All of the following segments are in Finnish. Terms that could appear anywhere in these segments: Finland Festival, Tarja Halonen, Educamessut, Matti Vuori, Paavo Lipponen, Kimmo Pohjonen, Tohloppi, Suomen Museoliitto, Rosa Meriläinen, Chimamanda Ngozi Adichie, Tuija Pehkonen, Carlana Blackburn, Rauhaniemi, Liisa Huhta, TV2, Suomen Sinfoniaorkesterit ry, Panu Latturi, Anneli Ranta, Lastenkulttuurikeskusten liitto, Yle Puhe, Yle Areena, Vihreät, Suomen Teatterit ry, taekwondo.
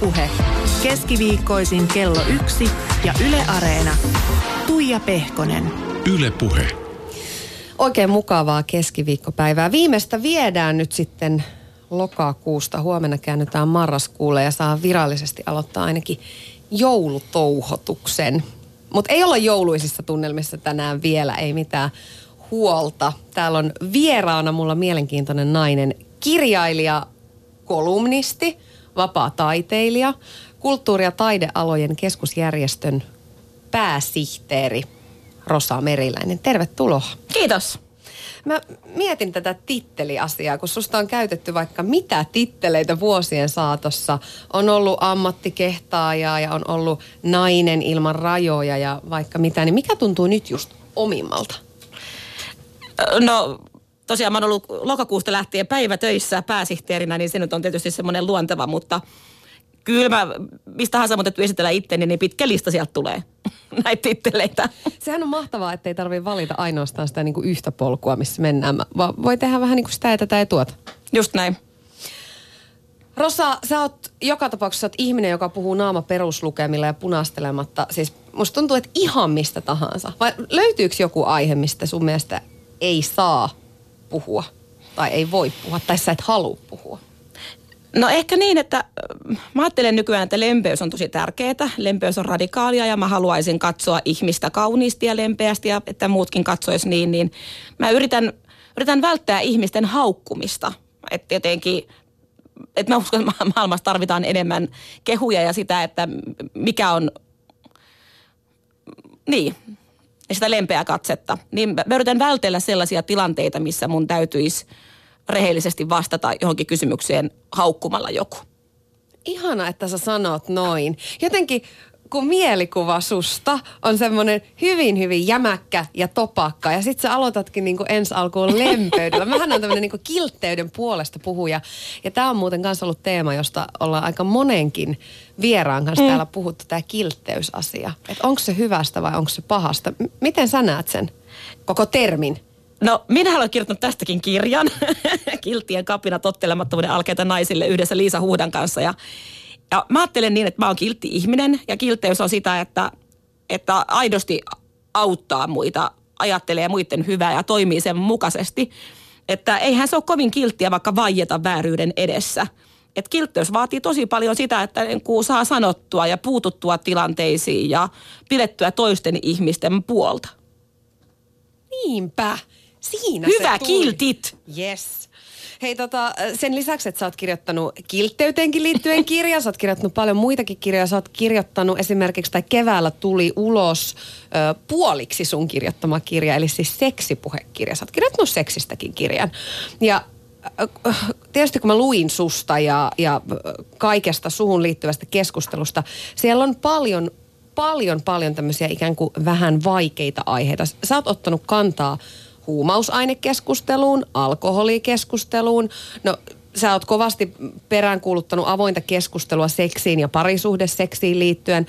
Puhe. Keskiviikkoisin kello 1 ja Yle Areena. Tuija Pehkonen. Yle Puhe. Oikein mukavaa keskiviikkopäivää. Viimeistä viedään nyt sitten lokakuusta. Huomenna käännytään marraskuulle ja saa virallisesti aloittaa ainakin joulutouhotuksen. Mutta ei olla jouluisissa tunnelmissa tänään vielä, ei mitään huolta. Täällä on vieraana mulla mielenkiintoinen nainen, kirjailija, kolumnisti, vapaa-taiteilija, kulttuuri- ja taidealojen keskusjärjestön pääsihteeri Rosa Meriläinen. Tervetuloa. Kiitos. Mä mietin tätä titteliasiaa, kun susta on käytetty vaikka mitä titteleitä vuosien saatossa. On ollut ammattikehtaajaa ja on ollut nainen ilman rajoja ja vaikka mitä. Niin mikä tuntuu nyt just omimmalta? No tosiaan mä oon ollut lokakuusta lähtien päivätöissä pääsihteerinä, niin se nyt on tietysti semmoinen luonteva, mutta kyllä mä, mistä tahansa mun täytyy esitellä itteni, niin pitkä lista sieltä tulee näitä titteleitä. Sehän on mahtavaa, ettei tarvitse valita ainoastaan sitä niin kuin yhtä polkua, missä mennään. Voi tehdä vähän niin kuin sitä ja tätä ja tuota. Just näin. Rosa, sä oot joka tapauksessa ihminen, joka puhuu naama peruslukemilla ja punastelematta. Siis musta tuntuu, että ihan mistä tahansa. Vai löytyykö joku aihe, mistä sun mielestä ei saa puhua tai ei voi puhua tai sä et halua puhua? No ehkä niin, että mä ajattelen nykyään, että lempeys on tosi tärkeää. Lempeys on radikaalia ja mä haluaisin katsoa ihmistä kauniisti ja lempeästi ja että muutkin katsois niin. Niin mä yritän välttää ihmisten haukkumista. Että jotenkin, että mä uskon, että maailmassa tarvitaan enemmän kehuja ja sitä, että mikä on, niin, sitä lempeää katsetta. Niin mä yritän vältellä sellaisia tilanteita, missä mun täytyisi rehellisesti vastata johonkin kysymykseen haukkumalla joku. Ihana, että sä sanot noin. Jotenkin kun mielikuva susta on semmoinen hyvin, hyvin jämäkkä ja topakka ja sit sä aloitatkin niinku ensi alkuun lempeydellä. Mähän on tämmöinen niinku kiltteyden puolesta puhuja ja tää on muuten kanssa ollut teema, josta ollaan aika monenkin vieraan kanssa täällä puhuttu, tää kiltteysasia. Että onko se hyvästä vai onko se pahasta? Miten sä näet sen koko termin? No, minä olen kirjoittanut tästäkin kirjan, Kilttien kapina tottelemattomuuden alkeita naisille yhdessä Liisa Huhdan kanssa. Ja mä ajattelen niin, että mä oon kiltti ihminen ja kiltteys on sitä, että aidosti auttaa muita, ajattelee muiden hyvää ja toimii sen mukaisesti. Että eihän se ole kovin kilttiä vaikka vaieta vääryyden edessä. Että kiltteys vaatii tosi paljon sitä, että kun saa sanottua ja puututtua tilanteisiin ja pidettyä toisten ihmisten puolta. Niinpä. Siinä hyvä kiltit! Yes. Hei sen lisäksi, että sä oot kirjoittanut kiltteyteenkin liittyen kirjaa, sä oot kirjoittanut paljon muitakin kirjoja, sä oot kirjoittanut esimerkiksi, tai keväällä tuli ulos puoliksi sun kirjoittama kirja, eli siis seksipuhekirja. Sä oot kirjoittanut seksistäkin kirjan. Ja tietysti kun mä luin susta ja kaikesta suhun liittyvästä keskustelusta, siellä on paljon tämmöisiä ikään kuin vähän vaikeita aiheita. Sä oot ottanut kantaa huumausainekeskusteluun, alkoholikeskusteluun. No, sä oot kovasti peräänkuuluttanut avointa keskustelua seksiin ja parisuhdeseksiin liittyen.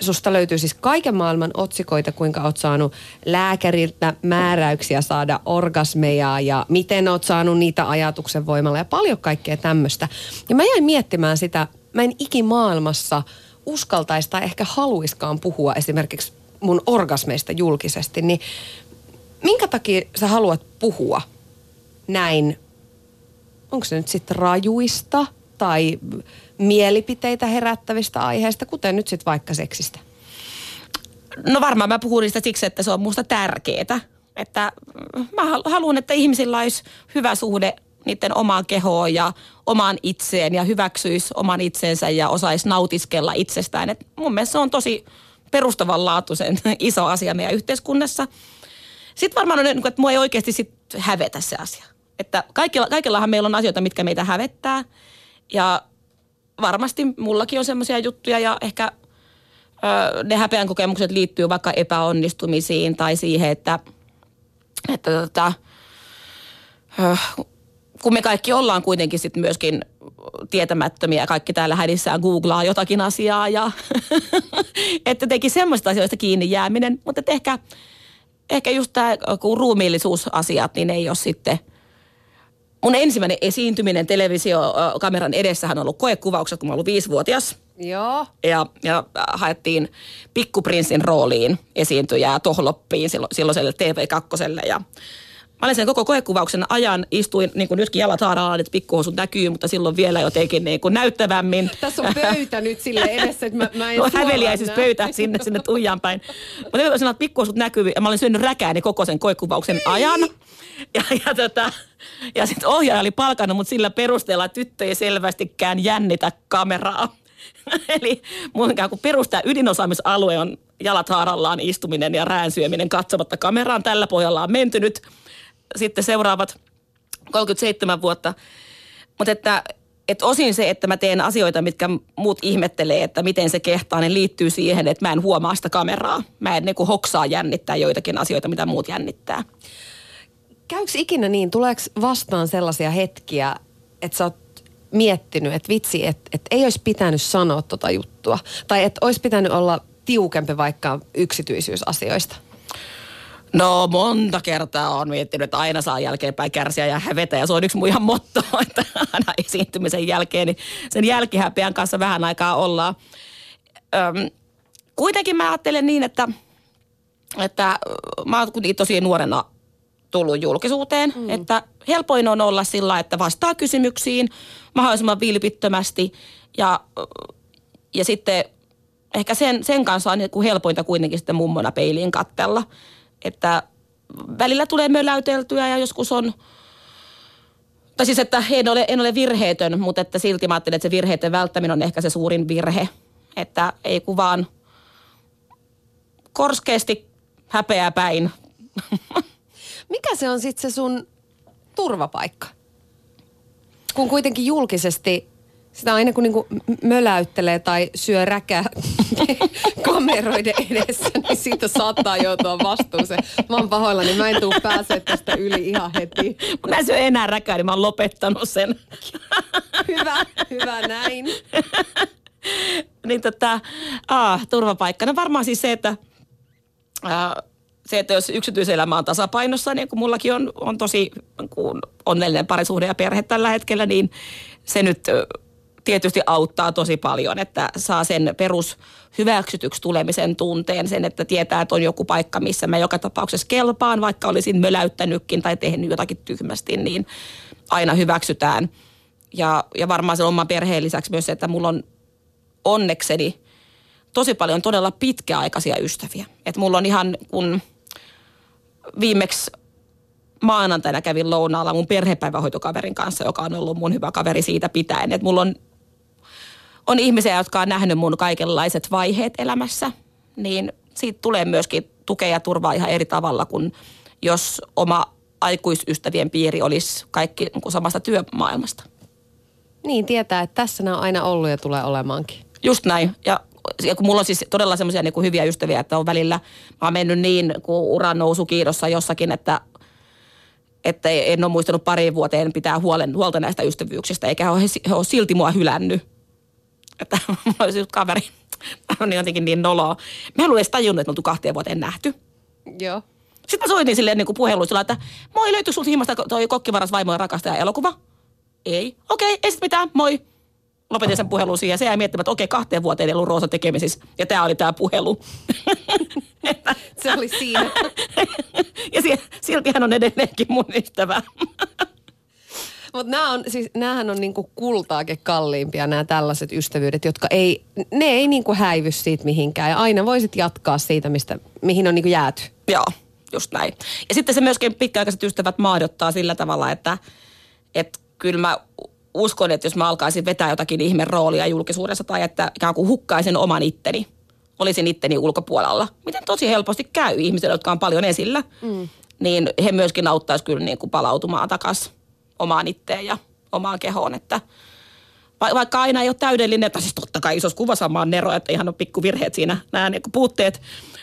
Susta löytyy siis kaiken maailman otsikoita, kuinka oot saanut lääkäriltä määräyksiä saada orgasmeja ja miten oot saanut niitä ajatuksen voimalla ja paljon kaikkea tämmöistä. Ja mä jäin miettimään sitä, mä en ikimaailmassa uskaltaisi tai ehkä haluiskaan puhua esimerkiksi mun orgasmeista julkisesti, niin minkä takia sä haluat puhua näin, onko se nyt sitten rajuista tai mielipiteitä herättävistä aiheista, kuten nyt sitten vaikka seksistä? No varmaan mä puhun niistä siksi, että se on musta tärkeetä. Että mä haluan, että ihmisillä olisi hyvä suhde niiden omaan kehoon ja omaan itseen ja hyväksyisi oman itsensä ja osaisi nautiskella itsestään. Et mun mielestä se on tosi perustavanlaatuisen iso asia meidän yhteiskunnassa. Sitten varmaan on, että mua ei oikeasti sit hävetä se asia. Että kaikillahan meillä on asioita, mitkä meitä hävettää. Ja varmasti mullakin on semmoisia juttuja ja ehkä ne häpeän kokemukset liittyy vaikka epäonnistumisiin tai siihen, että kun me kaikki ollaan kuitenkin sitten myöskin tietämättömiä, kaikki täällä hädissään googlaa jotakin asiaa ja että teki semmoista asioista kiinni jääminen, mutta että ehkä just tämä ruumiillisuusasiat, niin ei ole sitten. Mun ensimmäinen esiintyminen televisiokameran edessähän on ollut koekuvaukset, kun mä olin 5-vuotias. Joo. Ja haettiin pikkuprinssin rooliin esiintyjää Tohloppiin silloiselle TV2. Ja mä olin sen koko koekuvauksen ajan, istuin niin kuin nytkin jalat haaraan, että pikkuhousut näkyy, mutta silloin vielä jotenkin niin kuin näyttävämmin. Tässä on pöyntä nyt sille edessä, että mä en suoraan häveliäisyys pöytä sinne Tuijan päin. Mä olin sanonut, että pikkuhousut näkyy ja mä olin syönyt räkääni koko sen koekuvauksen ajan. Ja sitten ohjaaja oli palkannut mut sillä perusteella, että tyttö ei selvästikään jännitä kameraa. Eli mun ikään kuin perustaa ydinosaamisalue on jalat haarallaan istuminen ja räänsyöminen katsomatta kameraan. Tällä pohjalla on menty nyt sitten seuraavat 37 vuotta. Mutta että osin se, että mä teen asioita, mitkä muut ihmettelee, että miten se kehtaa, niin liittyy siihen, että mä en huomaa sitä kameraa. Mä en niin kuin hoksaa jännittää joitakin asioita, mitä muut jännittää. Käykö ikinä niin, tuleeko vastaan sellaisia hetkiä, että sä oot miettinyt, että vitsi, että ei olisi pitänyt sanoa tota juttua? Tai että olisi pitänyt olla tiukempi vaikka yksityisyysasioista? No monta kertaa on miettinyt, että aina saa jälkeenpäin kärsiä ja hävetä. Ja se on yksi mun ihan motto, että aina esiintymisen jälkeen, niin sen jälkihäpeän kanssa vähän aikaa ollaan. Kuitenkin mä ajattelen niin, että mä oon tosi nuorena tullut julkisuuteen, että helpoin on olla sillä, että vastaa kysymyksiin mahdollisimman vilpittömästi ja sitten ehkä sen kanssa on helpointa kuitenkin sitten mummona peiliin katsella, että välillä tulee möläyteltyä ja joskus on, tai siis että en ole virheetön, mutta että silti mä ajattelen, että se virheiden välttäminen on ehkä se suurin virhe, että ei kun vaan korskeasti häpeää päin. Mikä se on sitten se sun turvapaikka? Kun kuitenkin julkisesti sitä aina kun niinku möläyttelee tai syö räkää kameroiden edessä, niin siitä saattaa joutua vastuuseen. Mä oon pahoillani, niin mä en tule pääsee tästä yli ihan heti. Mä en syö enää räkää, niin mä oon lopettanut sen. Hyvä näin. Niin turvapaikka. No varmaan siis se, että jos yksityiselämä on tasapainossa, niin kun mullakin on tosi kun onnellinen parisuhde ja perhe tällä hetkellä, niin se nyt tietysti auttaa tosi paljon, että saa sen perus hyväksytyksi tulemisen tunteen, sen, että tietää, että on joku paikka, missä mä joka tapauksessa kelpaan, vaikka olisin möläyttänytkin tai tehnyt jotakin tyhmästi, niin aina hyväksytään. Ja varmaan sen oman perheen lisäksi myös se, että mulla on onnekseni tosi paljon todella pitkäaikaisia ystäviä. Että mulla on ihan kun viimeksi maanantaina kävin lounaalla mun perhepäivähoitokaverin kanssa, joka on ollut mun hyvä kaveri siitä pitäen. Että mulla on ihmisiä, jotka on nähnyt mun kaikenlaiset vaiheet elämässä, niin siitä tulee myöskin tukea ja turvaa ihan eri tavalla kuin jos oma aikuisystävien piiri olisi kaikki samasta työmaailmasta. Niin, tietää, että tässä nämä on aina ollut ja tulee olemaankin. Just näin. Ja kun mulla on siis todella semmoisia niin hyviä ystäviä, että on välillä, mä oon mennyt niin kuin uran nousu kiidossa jossakin, että en ole muistanut pariin vuoteen pitää huolta näistä ystävyyksistä, eikä he ole silti mua hylännyt. Että mulla olisi just kaveri, on jotenkin niin noloa. Mä en ole edes tajunnut, että me oltu 2 vuoteen nähty. Joo. Sitten mä soitin silleen niin kuin puheluilla, että moi, löytyy sulta himmasta toi kokkivaras vaimojen rakastaja elokuva? Ei. Okei, ei sit mitään, moi. Lopetin sen puhelun siihen ja se jäi miettimään, että okei, 2 vuoteen ei ollut Roosa tekemisissä. Ja tämä oli tämä puhelu. Se oli siinä. Ja silti hän on edelleenkin mun ystävä. Mutta näähän on niinku kultaakin kalliimpia nämä tällaiset ystävyydet, jotka ei niinku häivy siitä mihinkään. Ja aina voisit jatkaa siitä, mihin on niinku jääty. Joo, just näin. Ja sitten se myöskin pitkäaikaiset ystävät mahdottaa sillä tavalla, että kyllä mä uskon, että jos mä alkaisin vetää jotakin ihme roolia julkisuudessa tai että ikään kuin hukkaisin oman itteni, olisin itteni ulkopuolella, miten tosi helposti käy ihmisille, jotka on paljon esillä, niin he myöskin auttaisi kyllä niin kuin palautumaan takaisin omaan itteen ja omaan kehoon, että vaikka aina ei ole täydellinen, tai siis totta kai isossa kuvassa mä oon nero, että ihan on pikkuvirheet siinä, nämä niin kuin puutteet,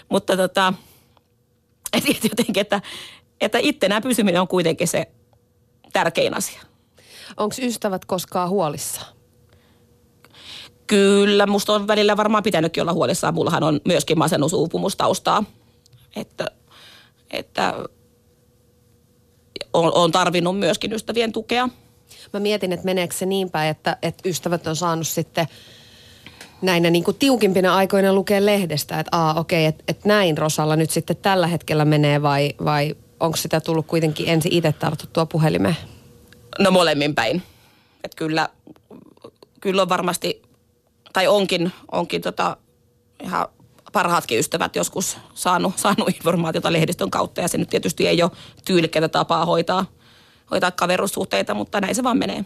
mutta et jotenkin, että ittenään pysyminen on kuitenkin se tärkein asia. Onko ystävät koskaan huolissaan? Kyllä, musta on välillä varmaan pitänytkin olla huolissaan. Mullahan on myöskin masennusuupumustaustaa, että on tarvinnut myöskin ystävien tukea. Mä mietin, että meneekö se niin päin, että ystävät on saanut sitten näinä niin kuin tiukimpina aikoina lukea lehdestä, että että näin Rosalla nyt sitten tällä hetkellä menee, vai onko sitä tullut kuitenkin ensin itse tartuttua puhelimeen? No molemmin päin. Että kyllä on varmasti, tai onkin ihan parhaatkin ystävät joskus saanut informaatiota lehdistön kautta, ja se nyt tietysti ei ole tyylikkäitä tapaa hoitaa kaverussuhteita, mutta näin se vaan menee.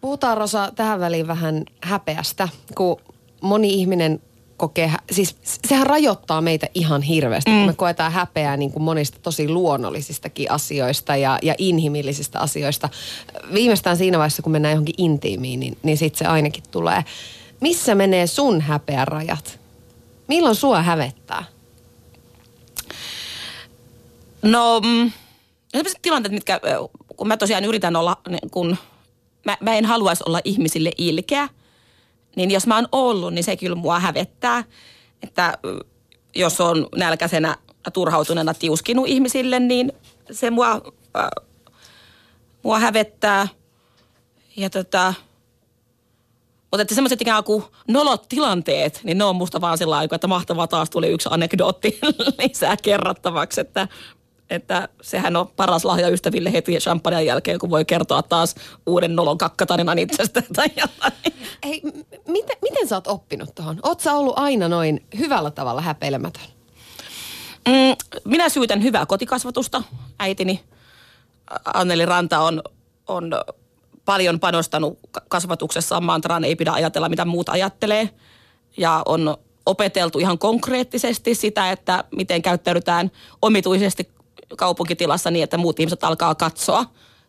Puhutaan, Rosa, tähän väliin vähän häpeästä, kun moni ihminen kokee, siis sehän rajoittaa meitä ihan hirveästi, kun me koetaan häpeää niin kuin monista tosi luonnollisistakin asioista ja inhimillisistä asioista. Viimeistään siinä vaiheessa, kun mennään johonkin intiimiin, niin sit se ainakin tulee. Missä menee sun häpeän rajat? Milloin sua hävettää? No, sellaiset tilanteet, mitkä, kun mä tosiaan yritän olla, kun mä en haluaisi olla ihmisille ilkeä, niin jos mä oon ollut, niin se kyllä mua hävettää. Että jos on nälkäisenä, turhautuneena tiuskinut ihmisille, niin se mua hävettää. Ja mutta että semmoiset ikään kuin nolot tilanteet, niin ne on musta vaan sillä aikaa, että mahtavaa, taas tuli yksi anekdootti lisää kerrottavaksi, että sehän on paras lahja ystäville heti champagnen jälkeen, kun voi kertoa taas uuden nolon kakkatarinan itsestä tai jotain. Hei, miten sä oot oppinut tuohon? Oot sä ollut aina noin hyvällä tavalla häpeilemätön? Minä syytän hyvää kotikasvatusta. Äitini Anneli Ranta on paljon panostanut kasvatuksessaan mantraan, ei pidä ajatella mitä muut ajattelee. Ja on opeteltu ihan konkreettisesti sitä, että miten käyttäydytään omituisesti kaupunkitilassa niin, että muut ihmiset alkaa katsoa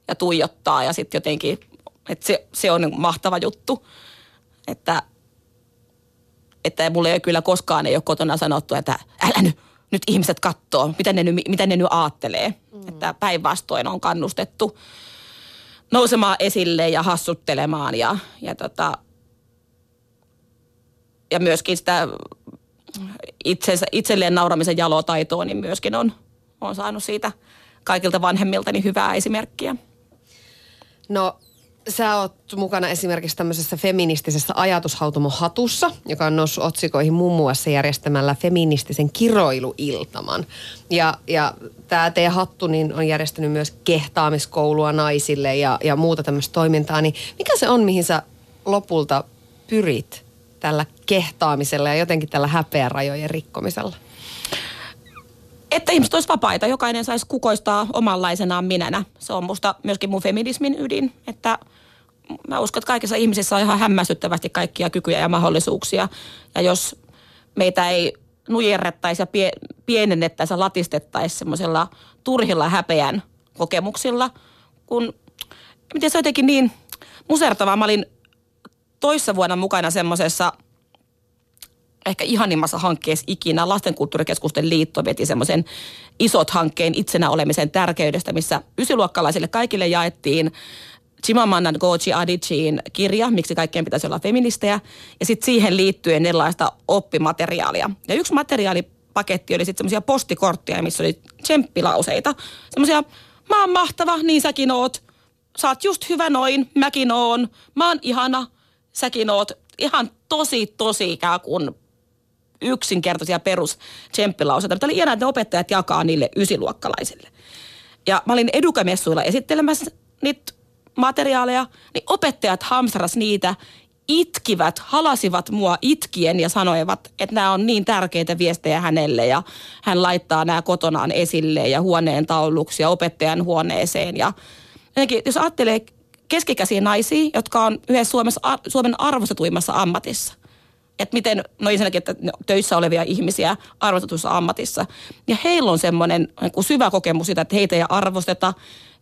ja tuijottaa ja sitten jotenkin, että se on mahtava juttu. Että mulle ei kyllä koskaan ole kotona sanottu, että älä nyt ihmiset katsoo, mitä ne nyt aattelee. Että päinvastoin on kannustettu nousemaan esille ja hassuttelemaan ja myöskin sitä itselleen nauramisen jalotaitoa, niin myöskin on saanut siitä kaikilta vanhemmiltani hyvää esimerkkiä. No, sä oot mukana esimerkiksi tämmöisessä feministisessä ajatushautomon hatussa, joka on noussut otsikoihin muun muassa järjestämällä feministisen kiroiluiltaman. Ja tää teidän hattu niin on järjestänyt myös kehtaamiskoulua naisille ja muuta tämmöistä toimintaa. Niin mikä se on, mihin sä lopulta pyrit tällä kehtaamisella ja jotenkin tällä häpeärajojen rikkomisella? Että ihmiset olisi vapaita, jokainen saisi kukoistaa omanlaisenaan minänä. Se on musta myöskin mun feminismin ydin, että mä uskon, että kaikissa ihmisissä on ihan hämmästyttävästi kaikkia kykyjä ja mahdollisuuksia. Ja jos meitä ei nujerrettaisi ja pienennettäisi ja latistettaisi semmoisella turhilla häpeän kokemuksilla, kun miten se on jotenkin niin musertavaa. Mä olin toissa vuonna mukana semmoisessa ehkä ihanimmassa hankkeessa ikinä. Lastenkulttuurikeskusten liitto veti semmoisen isot hankkeen itsenä olemisen tärkeydestä, missä ysiluokkalaisille kaikille jaettiin Chimamanda Ngozi Adichien kirja, miksi kaikkien pitäisi olla feministejä, ja sitten siihen liittyen erilaista oppimateriaalia. Ja yksi materiaalipaketti oli sitten semmoisia postikortteja, missä oli tsemppilauseita. Semmoisia, mä oon mahtava, niin säkin oot. Sä oot just hyvä noin, mäkin oon. Mä oon ihana, säkin oot. Ihan tosi ikään kuin yksinkertaisia perustsemppilauseita. Tämä oli hienoa, että opettajat jakaa niille ysiluokkalaisille. Ja mä olin Educamessuilla esittelemässä niitä materiaaleja, niin opettajat hamstras niitä, itkivät, halasivat mua itkien ja sanoivat, että nämä on niin tärkeitä viestejä hänelle ja hän laittaa nämä kotonaan esille ja huoneen tauluksi ja opettajan huoneeseen. Ja jotenkin, jos ajattelee keskikäisiä naisia, jotka on yhdessä Suomen arvostetuimmassa ammatissa, että miten, no ensinnäkin, että töissä olevia ihmisiä arvostetuissa ammatissa. Ja heillä on semmoinen syvä kokemus siitä, että heitä ei arvosteta,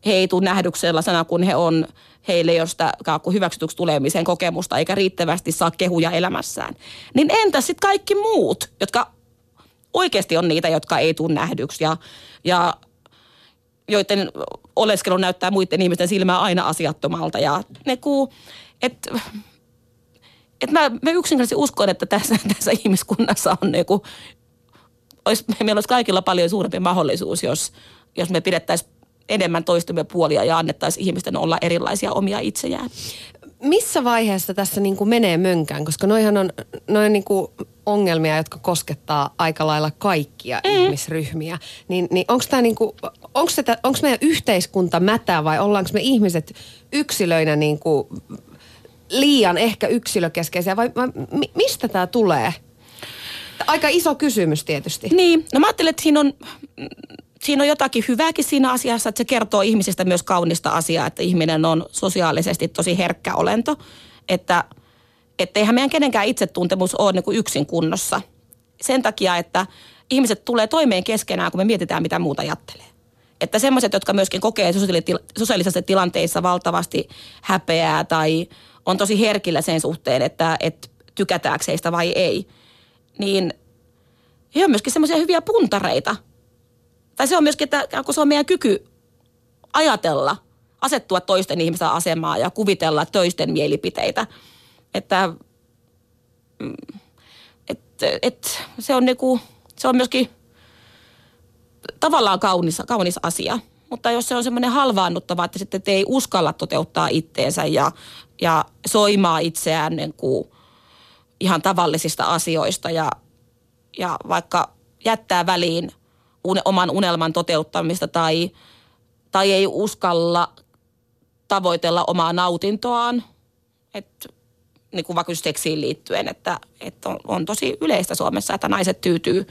he ei tule nähdyksellä sana, kun he on, heille ei ole sitä hyväksytyksi tulemisen kokemusta, eikä riittävästi saa kehuja elämässään. Niin entäs sitten kaikki muut, jotka oikeasti on niitä, jotka ei tule nähdyksi ja joiden oleskelu näyttää muiden ihmisten silmää aina asiattomalta. Ja ne mä yksinkertaisesti uskon, että tässä ihmiskunnassa on niinku, meillä olisi kaikilla paljon suurempi mahdollisuus, jos me pidettäisiin enemmän toistuvia puolia ja annettaisiin ihmisten olla erilaisia omia itsejään. missä vaiheessa tässä niin kuin menee mönkään? Koska noihan on niin kuin ongelmia, jotka koskettaa aika lailla kaikkia ihmisryhmiä. Niin onko meidän yhteiskunta mätä vai ollaanko me ihmiset yksilöinä niin kuin liian ehkä yksilökeskeisiä vai mistä tämä tulee? Aika iso kysymys tietysti. Niin, no mä ajattelin, että siinä on jotakin hyvääkin siinä asiassa, että se kertoo ihmisestä myös kaunista asiaa, että ihminen on sosiaalisesti tosi herkkä olento, että eihän meidän kenenkään itsetuntemus ole niin kuin yksin kunnossa. Sen takia, että ihmiset tulee toimeen keskenään, kun me mietitään, mitä muuta ajattelee. Että semmoiset, jotka myöskin kokee sosiaalisissa tilanteissa valtavasti häpeää tai on tosi herkillä sen suhteen, että tykätääkö heistä vai ei, niin he on myöskin semmoisia hyviä puntareita. Tai se on myöskin, että kun se on meidän kyky ajatella, asettua toisten ihmisen asemaan ja kuvitella toisten mielipiteitä. Että se on niinku, se on myöskin tavallaan kaunis asia. Mutta jos se on semmoinen halvaannuttava, että sitten ei uskalla toteuttaa itteensä ja soimaa itseään niin kuin ihan tavallisista asioista ja vaikka jättää väliin oman unelman toteuttamista tai ei uskalla tavoitella omaa nautintoaan, että niin kuin vaikka seksiin liittyen, että on tosi yleistä Suomessa, että naiset tyytyy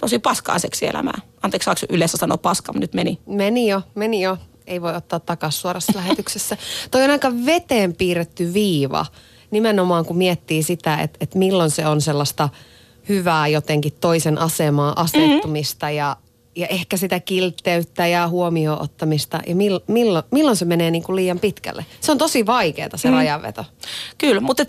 tosi paskaan seksielämään. Anteeksi, saako yleensä sanoa paska, mutta nyt meni. Meni jo. Ei voi ottaa takaisin suorassa lähetyksessä. Toi on aika veteen piirretty viiva, nimenomaan kun miettii sitä, että milloin se on sellaista hyvää jotenkin toisen asemaa asettumista ja ehkä sitä kiltteyttä ja huomioon ottamista. Ja milloin se menee niin kuin liian pitkälle? Se on tosi vaikeaa se rajanveto. Kyllä, mutta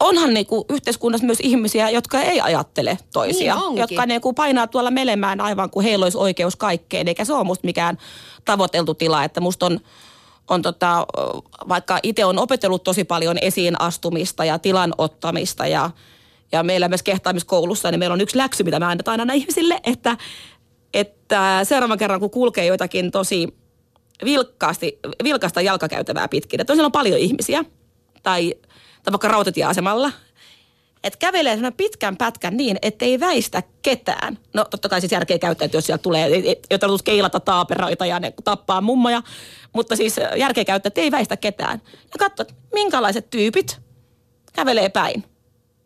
onhan niin kuin yhteiskunnassa myös ihmisiä, jotka ei ajattele toisia. Niin jotka niin kuin painaa tuolla melemään aivan kuin heillä olisi oikeus kaikkeen. Eikä se ole musta mikään tavoiteltu tila, että musta on vaikka itse on opetellut tosi paljon esiin astumista ja tilan ottamista ja meillä myös kehtaamiskoulussa, niin meillä on yksi läksy, mitä me annetaan aina ihmisille, että seuraavan kerran, kun kulkee joitakin tosi vilkasta jalkakäytävää pitkin, että on paljon ihmisiä, tai vaikka rautatieasemalla, että kävelee sellainen pitkän pätkän niin, ettei väistä ketään. No totta kai siis järkeä käyttää, että jos siellä tulee, jotta haluaisi keilata taaperoita ja ne tappaa mummoja, mutta siis järkeä käyttää, että ei väistä ketään. Ja katso, minkälaiset tyypit kävelee päin.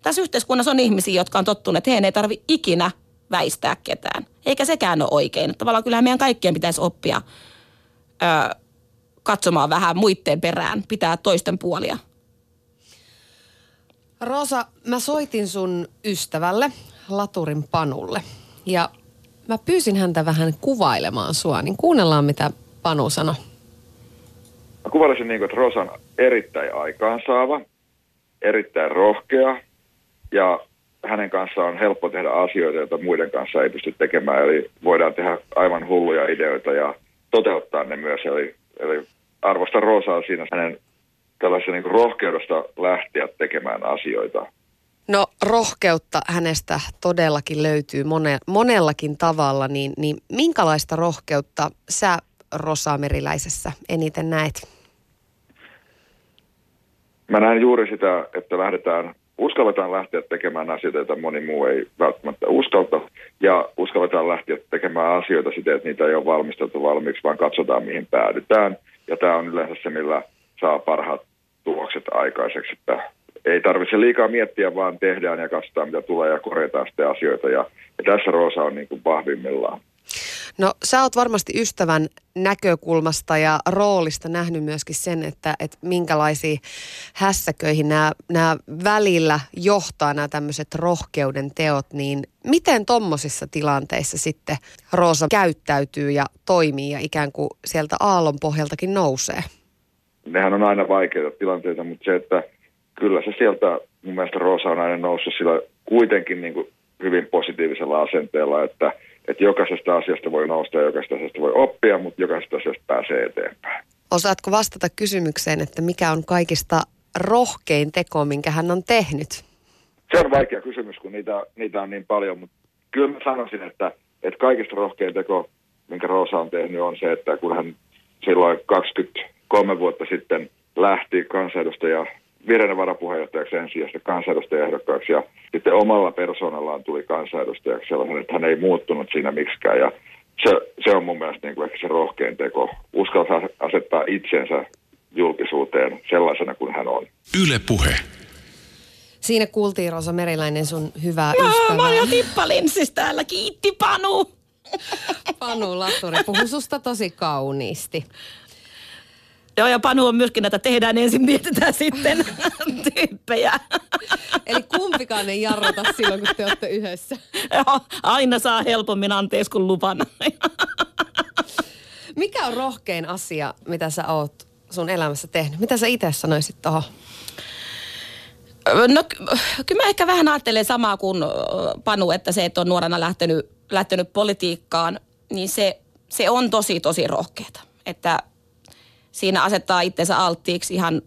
Tässä yhteiskunnassa on ihmisiä, jotka on tottuneet, että heidän ei tarvitse ikinä väistää ketään. Eikä sekään ole oikein. Tavallaan kyllähän meidän kaikkien pitäisi oppia katsomaan vähän muitten perään, pitää toisten puolia. Rosa, mä soitin sun ystävälle, Laturin Panulle. Ja mä pyysin häntä vähän kuvailemaan sua, niin kuunnellaan mitä Panu sanoi. Mä kuvailisin niin kuin, että Rosa on erittäin aikaansaava, erittäin rohkea. Ja hänen kanssaan on helppo tehdä asioita, joita muiden kanssa ei pysty tekemään. Eli voidaan tehdä aivan hulluja ideoita ja toteuttaa ne myös. Eli arvostan Rosaa siinä hänen tällaisen niin kuin rohkeudesta lähteä tekemään asioita. No rohkeutta hänestä todellakin löytyy monellakin tavalla. Niin minkälaista rohkeutta sä Rosa Meriläisessä eniten näet? Mä näen juuri sitä, että uskalletaan lähteä tekemään asioita, joita moni muu ei välttämättä uskalta. Ja uskalletaan lähteä tekemään asioita siten, että niitä ei ole valmisteltu valmiiksi, vaan katsotaan, mihin päädytään. Ja tämä on yleensä se, millä saa parhaat tulokset aikaiseksi. Että ei tarvitse liikaa miettiä, vaan tehdään ja katsotaan, mitä tulee ja korjataan sitten asioita. Ja tässä Rosa on niin kuin vahvimmillaan. No sä oot varmasti ystävän näkökulmasta ja roolista nähnyt myöskin sen, että minkälaisiin hässäköihin nämä välillä johtaa nämä tämmöiset rohkeuden teot, niin miten tommosissa tilanteissa sitten Rosa käyttäytyy ja toimii ja ikään kuin sieltä aallon pohjaltakin nousee? Nehän on aina vaikeita tilanteita, mutta se, että kyllä se sieltä mun mielestä Rosa on aina noussut sillä kuitenkin niin kuin hyvin positiivisella asenteella, että jokaisesta asiasta voi nousta ja jokaisesta asiasta voi oppia, mutta jokaisesta asiasta pääsee eteenpäin. Osaatko vastata kysymykseen, että mikä on kaikista rohkein teko, minkä hän on tehnyt? Se on vaikea kysymys, kun niitä on niin paljon, mutta kyllä mä sanoisin, että kaikista rohkein teko, minkä Rosa on tehnyt, on se, että kun hän silloin 23 vuotta sitten lähti kansanedustaja vireinen varapuheenjohtajaksi ensisijaisesti kansanedustajaehdokkaaksi ja sitten omalla persoonallaan tuli kansanedustajaksi sellaisen, että hän ei muuttunut siinä miksikään ja se on mun mielestä niin kuin ehkä se rohkein teko. Uskaltaa asettaa itsensä julkisuuteen sellaisena kuin hän on. Yle Puhe. Siinä kuultiin, Rosa Meriläinen, sun hyvää ystävää. Mä olen tippalinssissä täällä. Kiitti, Panu! Panu Latturi puhui susta tosi kauniisti. Joo, ja Panu on myöskin näitä tehdään ensin, mietitään sitten tyyppejä. Eli kumpikaan ei jarruta silloin, kun te olette yhdessä. Joo, aina saa helpommin anteeksi kuin luvan. Mikä on rohkein asia, mitä sä oot sun elämässä tehnyt? Mitä sä itse sanoisit tohon? No kyllä mä ehkä vähän ajattelen samaa kuin Panu, että se, että on nuorena lähtenyt politiikkaan, niin se on tosi rohkeata. Että siinä asettaa itsensä alttiiksi ihan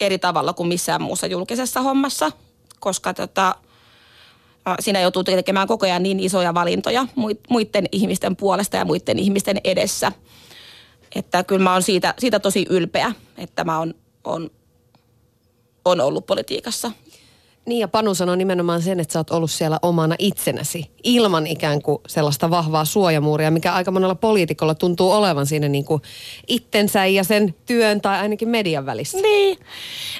eri tavalla kuin missään muussa julkisessa hommassa, koska siinä joutuu tekemään koko ajan niin isoja valintoja muiden ihmisten puolesta ja muiden ihmisten edessä. Että kyllä mä oon siitä tosi ylpeä, että mä on ollut politiikassa. Niin, ja Panu sanoi nimenomaan sen, että sä oot ollut siellä omana itsenäsi, ilman ikään kuin sellaista vahvaa suojamuuria, mikä aika monella poliitikolla tuntuu olevan siinä niin kuin itsensä ja sen työn tai ainakin median välissä.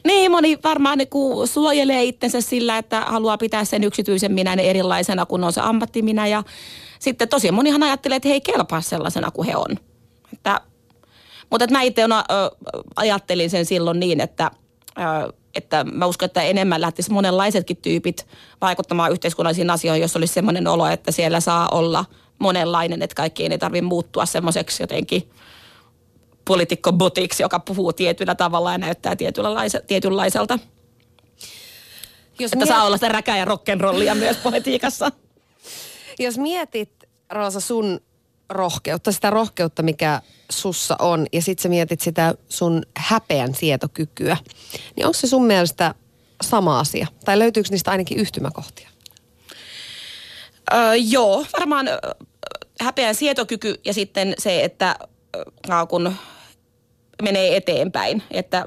Niin moni varmaan niin kuin suojelee itsensä sillä, että haluaa pitää sen yksityisen minän erilaisena kuin on se ammattiminä. Ja sitten tosiaan monihan ajattelee, että he ei kelpaa sellaisena kuin he on. Mutta mä itse ajattelin sen silloin niin, että mä uskon, että enemmän lähtisi monenlaisetkin tyypit vaikuttamaan yhteiskunnallisiin asioihin, jos olisi semmoinen olo, että siellä saa olla monenlainen, että kaikkiin ei tarvitse muuttua semmoiseksi jotenkin politikkobotiksi, joka puhuu tietyllä tavalla ja näyttää tietynlaiselta. Että saa olla sitä räkää ja rock'n'rollia myös politiikassa. Jos mietit, Rosa, sun rohkeutta, sitä rohkeutta, mikä sussa on, ja sit sä mietit sitä sun häpeän sietokykyä, niin onko se sun mielestä sama asia? Tai löytyykö niistä ainakin yhtymäkohtia? Joo, varmaan häpeän sietokyky ja sitten se, että kun menee eteenpäin, että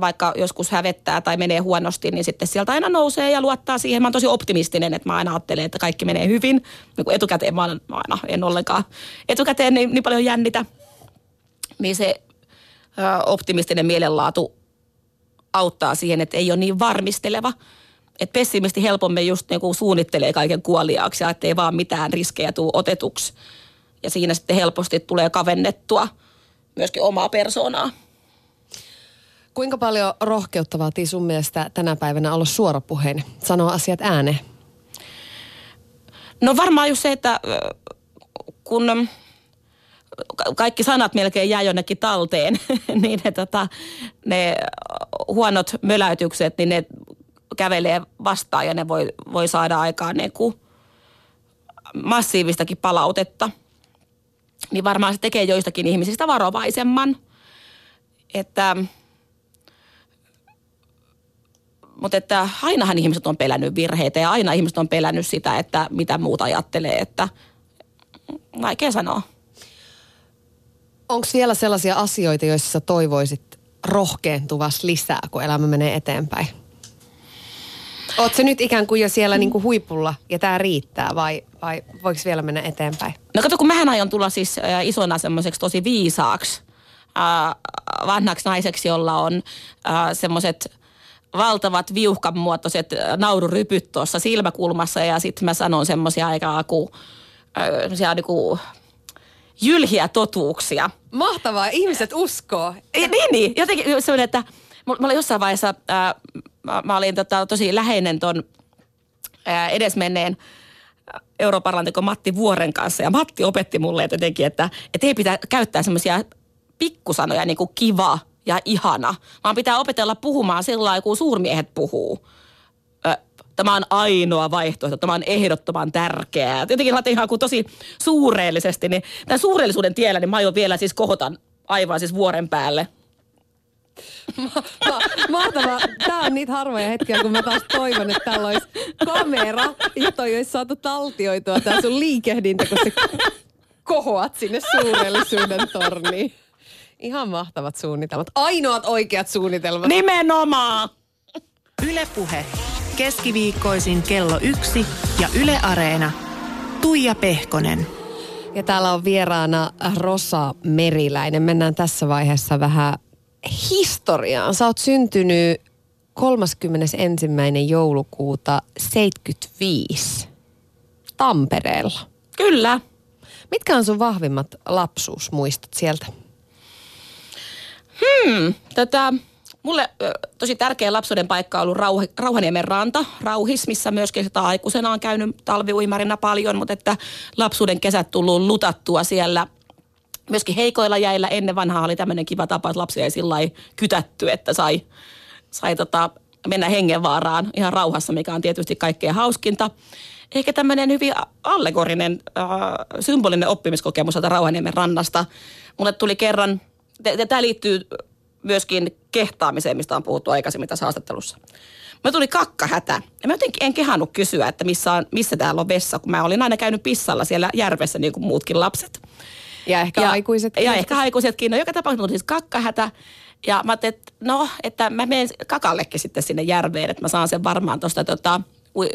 vaikka joskus hävettää tai menee huonosti, niin sitten sieltä aina nousee ja luottaa siihen. Mä oon tosi optimistinen, että mä aina ajattelen, että kaikki menee hyvin. Etukäteen mä aina en ollenkaan. Etukäteen niin paljon jännitä. Niin se optimistinen mielenlaatu auttaa siihen, että ei ole niin varmisteleva. Että pessimisti helpommin just niin kuin suunnittelee kaiken kuoliaaksi ja ettei vaan mitään riskejä tule otetuksi. Ja siinä sitten helposti tulee kavennettua myöskin omaa persoonaa. Kuinka paljon rohkeutta vaatii sun mielestä tänä päivänä olla suorapuheinen, sanoa asiat ääneen? No varmaan just se, että kun kaikki sanat melkein jää jonnekin talteen, niin ne huonot möläytykset, niin ne kävelee vastaan ja ne voi saada aikaan niin kuin massiivistakin palautetta. Niin varmaan se tekee joistakin ihmisistä varovaisemman, että... Mutta ainahan ihmiset on pelännyt virheitä ja aina ihmiset on pelännyt sitä, että mitä muuta ajattelee, että vaikea sanoa. Onko vielä sellaisia asioita, joissa sä toivoisit rohkeentuvas lisää, kun elämä menee eteenpäin? Ootko se nyt ikään kuin jo siellä niinku huipulla ja tää riittää vai voiko vielä mennä eteenpäin? No kato, kun mähän aion tulla siis isona semmoiseksi tosi viisaaksi vanhaksi naiseksi, jolla on semmoiset... valtavat viuhkanmuotoiset naururypyt tuossa silmäkulmassa ja sitten mä sanon semmoisia aika niinku jylhiä totuuksia. Mahtavaa, ihmiset uskoo. Niin, jotenkin semmoinen, että mä olin jossain vaiheessa, mä olin tosi läheinen ton edesmenneen europarlamentin Matti Vuoren kanssa ja Matti opetti mulle jotenkin, että ei pitää käyttää semmoisia pikkusanoja niin kuin kiva ja ihana, vaan pitää opetella puhumaan sillä lailla, kun suurmiehet puhuu. Tämä on ainoa vaihtoehto, tämä on ehdottoman tärkeää. Jotenkin laitan ihan kuin tosi suureellisesti, niin tämän suureellisuuden tiellä, niin mä aion vielä siis kohotan aivan siis Vuoren päälle. Mahtavaa. Tämä on niitä harvoja hetkiä, kun mä taas toivon, että täällä olisi kamera, ja toi olisi saatu taltioitua tää sun liikehdintä, kun sä kohoat sinne suureellisuuden torniin. Ihan mahtavat suunnitelmat. Ainoat oikeat suunnitelmat. Nimenomaan! Yle Puhe. Keskiviikkoisin kello 1 ja Yle Areena. Tuija Pehkonen. Ja täällä on vieraana Rosa Meriläinen. Mennään tässä vaiheessa vähän historiaan. Sä oot syntynyt 31. joulukuuta 75 Tampereella. Kyllä. Mitkä on sun vahvimmat lapsuusmuistot sieltä? Mulle tosi tärkeä lapsuuden paikka on ollut Rauhaniemen ranta, Rauhis, missä myöskin sitä aikuisena on käynyt talviuimarina paljon, mutta että lapsuuden kesät tullut lutattua siellä. Myöskin heikoilla jäillä ennen vanhaa oli tämmöinen kiva tapa, että lapsia ei sillä lailla kytätty, että sai mennä hengenvaaraan ihan rauhassa, mikä on tietysti kaikkein hauskinta. Ehkä tämmöinen hyvin allegorinen, symbolinen oppimiskokemus sieltä Rauhaniemen rannasta. Mulle tuli kerran, tämä liittyy myöskin kehtaamiseen, mistä on puhuttu aikaisemmin tässä haastattelussa. Mä tuli kakkahätä. Mä jotenkin en kehannut kysyä, että missä täällä on vessa, kun mä olin aina käynyt pissalla siellä järvessä niin kuin muutkin lapset. Ja ehkä aikuisetkin. Ja ehkä aikuisetkin. No joka tapauksessa tuli siis kakkahätä. Ja mä ajattelin, että mä menen kakallekin sitten sinne järveen, että mä saan sen varmaan tuosta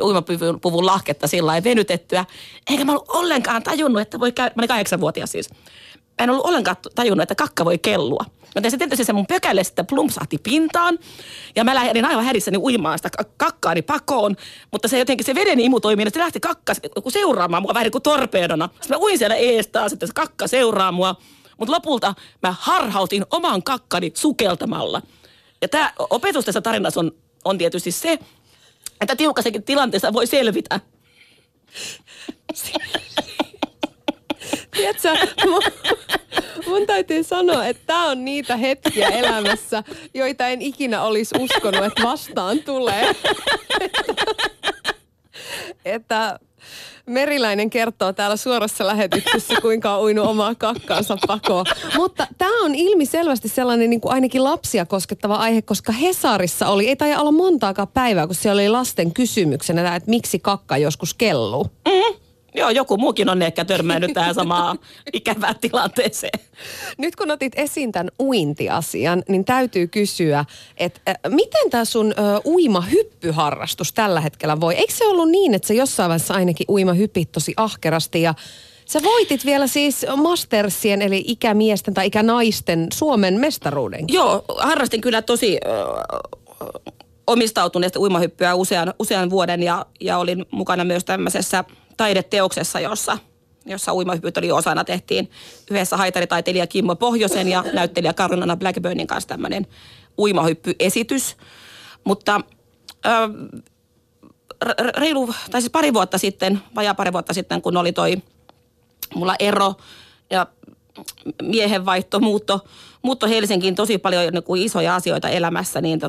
uimapuvun lahketta sillä lailla venytettyä. Eikä mä ollut ollenkaan tajunnut, että voi käydä, mä olin 8-vuotias siis. Mä en ollut ollenkaan tajunnut, että kakka voi kellua. Mä tein tietysti se mun pökälle sitten plumpsahti pintaan. Ja mä lähdin aivan hädissäni uimaan sitä kakkaani pakoon. Mutta se jotenkin se veden imu toimii, että se lähti kakka seuraamaan mua vähän kuin torpeedona. Sitten mä uin siellä ees taas, että se kakka seuraa mua. Mutta lopulta mä harhautin oman kakkani sukeltamalla. Ja tää opetus tässä tarinassa on tietysti se, että tiukassakin tilanteessa voi selvitä. Tiedätkö, mun täytyy sanoa, että tää on niitä hetkiä elämässä, joita en ikinä olisi uskonut, että vastaan tulee. Että Meriläinen kertoo täällä suorassa lähetyksessä, kuinka on uinut omaa kakkaansa pakoon. Mutta tämä on ilmiselvästi sellainen niin kuin ainakin lapsia koskettava aihe, koska Hesarissa oli, ei taida olla montaakaan päivää, kun siellä oli lasten kysymyksenä, että miksi kakka joskus kelluu. Mm-hmm. Joo, joku muukin on ehkä törmännyt tähän samaan ikävään tilanteeseen. Nyt kun otit esiin tämän uintiasian, niin täytyy kysyä, että miten tämä sun uimahyppyharrastus tällä hetkellä voi? Eikö se ollut niin, että sä jossain vaiheessa ainakin uimahypit tosi ahkerasti ja sä voitit vielä siis mastersien eli ikämiesten tai ikänaisten Suomen mestaruuden? Joo, harrastin kyllä tosi omistautuneesti uimahyppyä usean vuoden ja olin mukana myös tämmöisessä taideteoksessa, jossa uimahypyt oli osana, tehtiin yhdessä haitaritaiteilija Kimmo Pohjosen ja näyttelijä Carlana Blackburnin kanssa tämmöinen uimahyppyesitys. Mutta vajaa pari vuotta sitten, kun oli toi mulla ero ja miehenvaihto, muutto Helsinkiin, tosi paljon niin isoja asioita elämässä, niin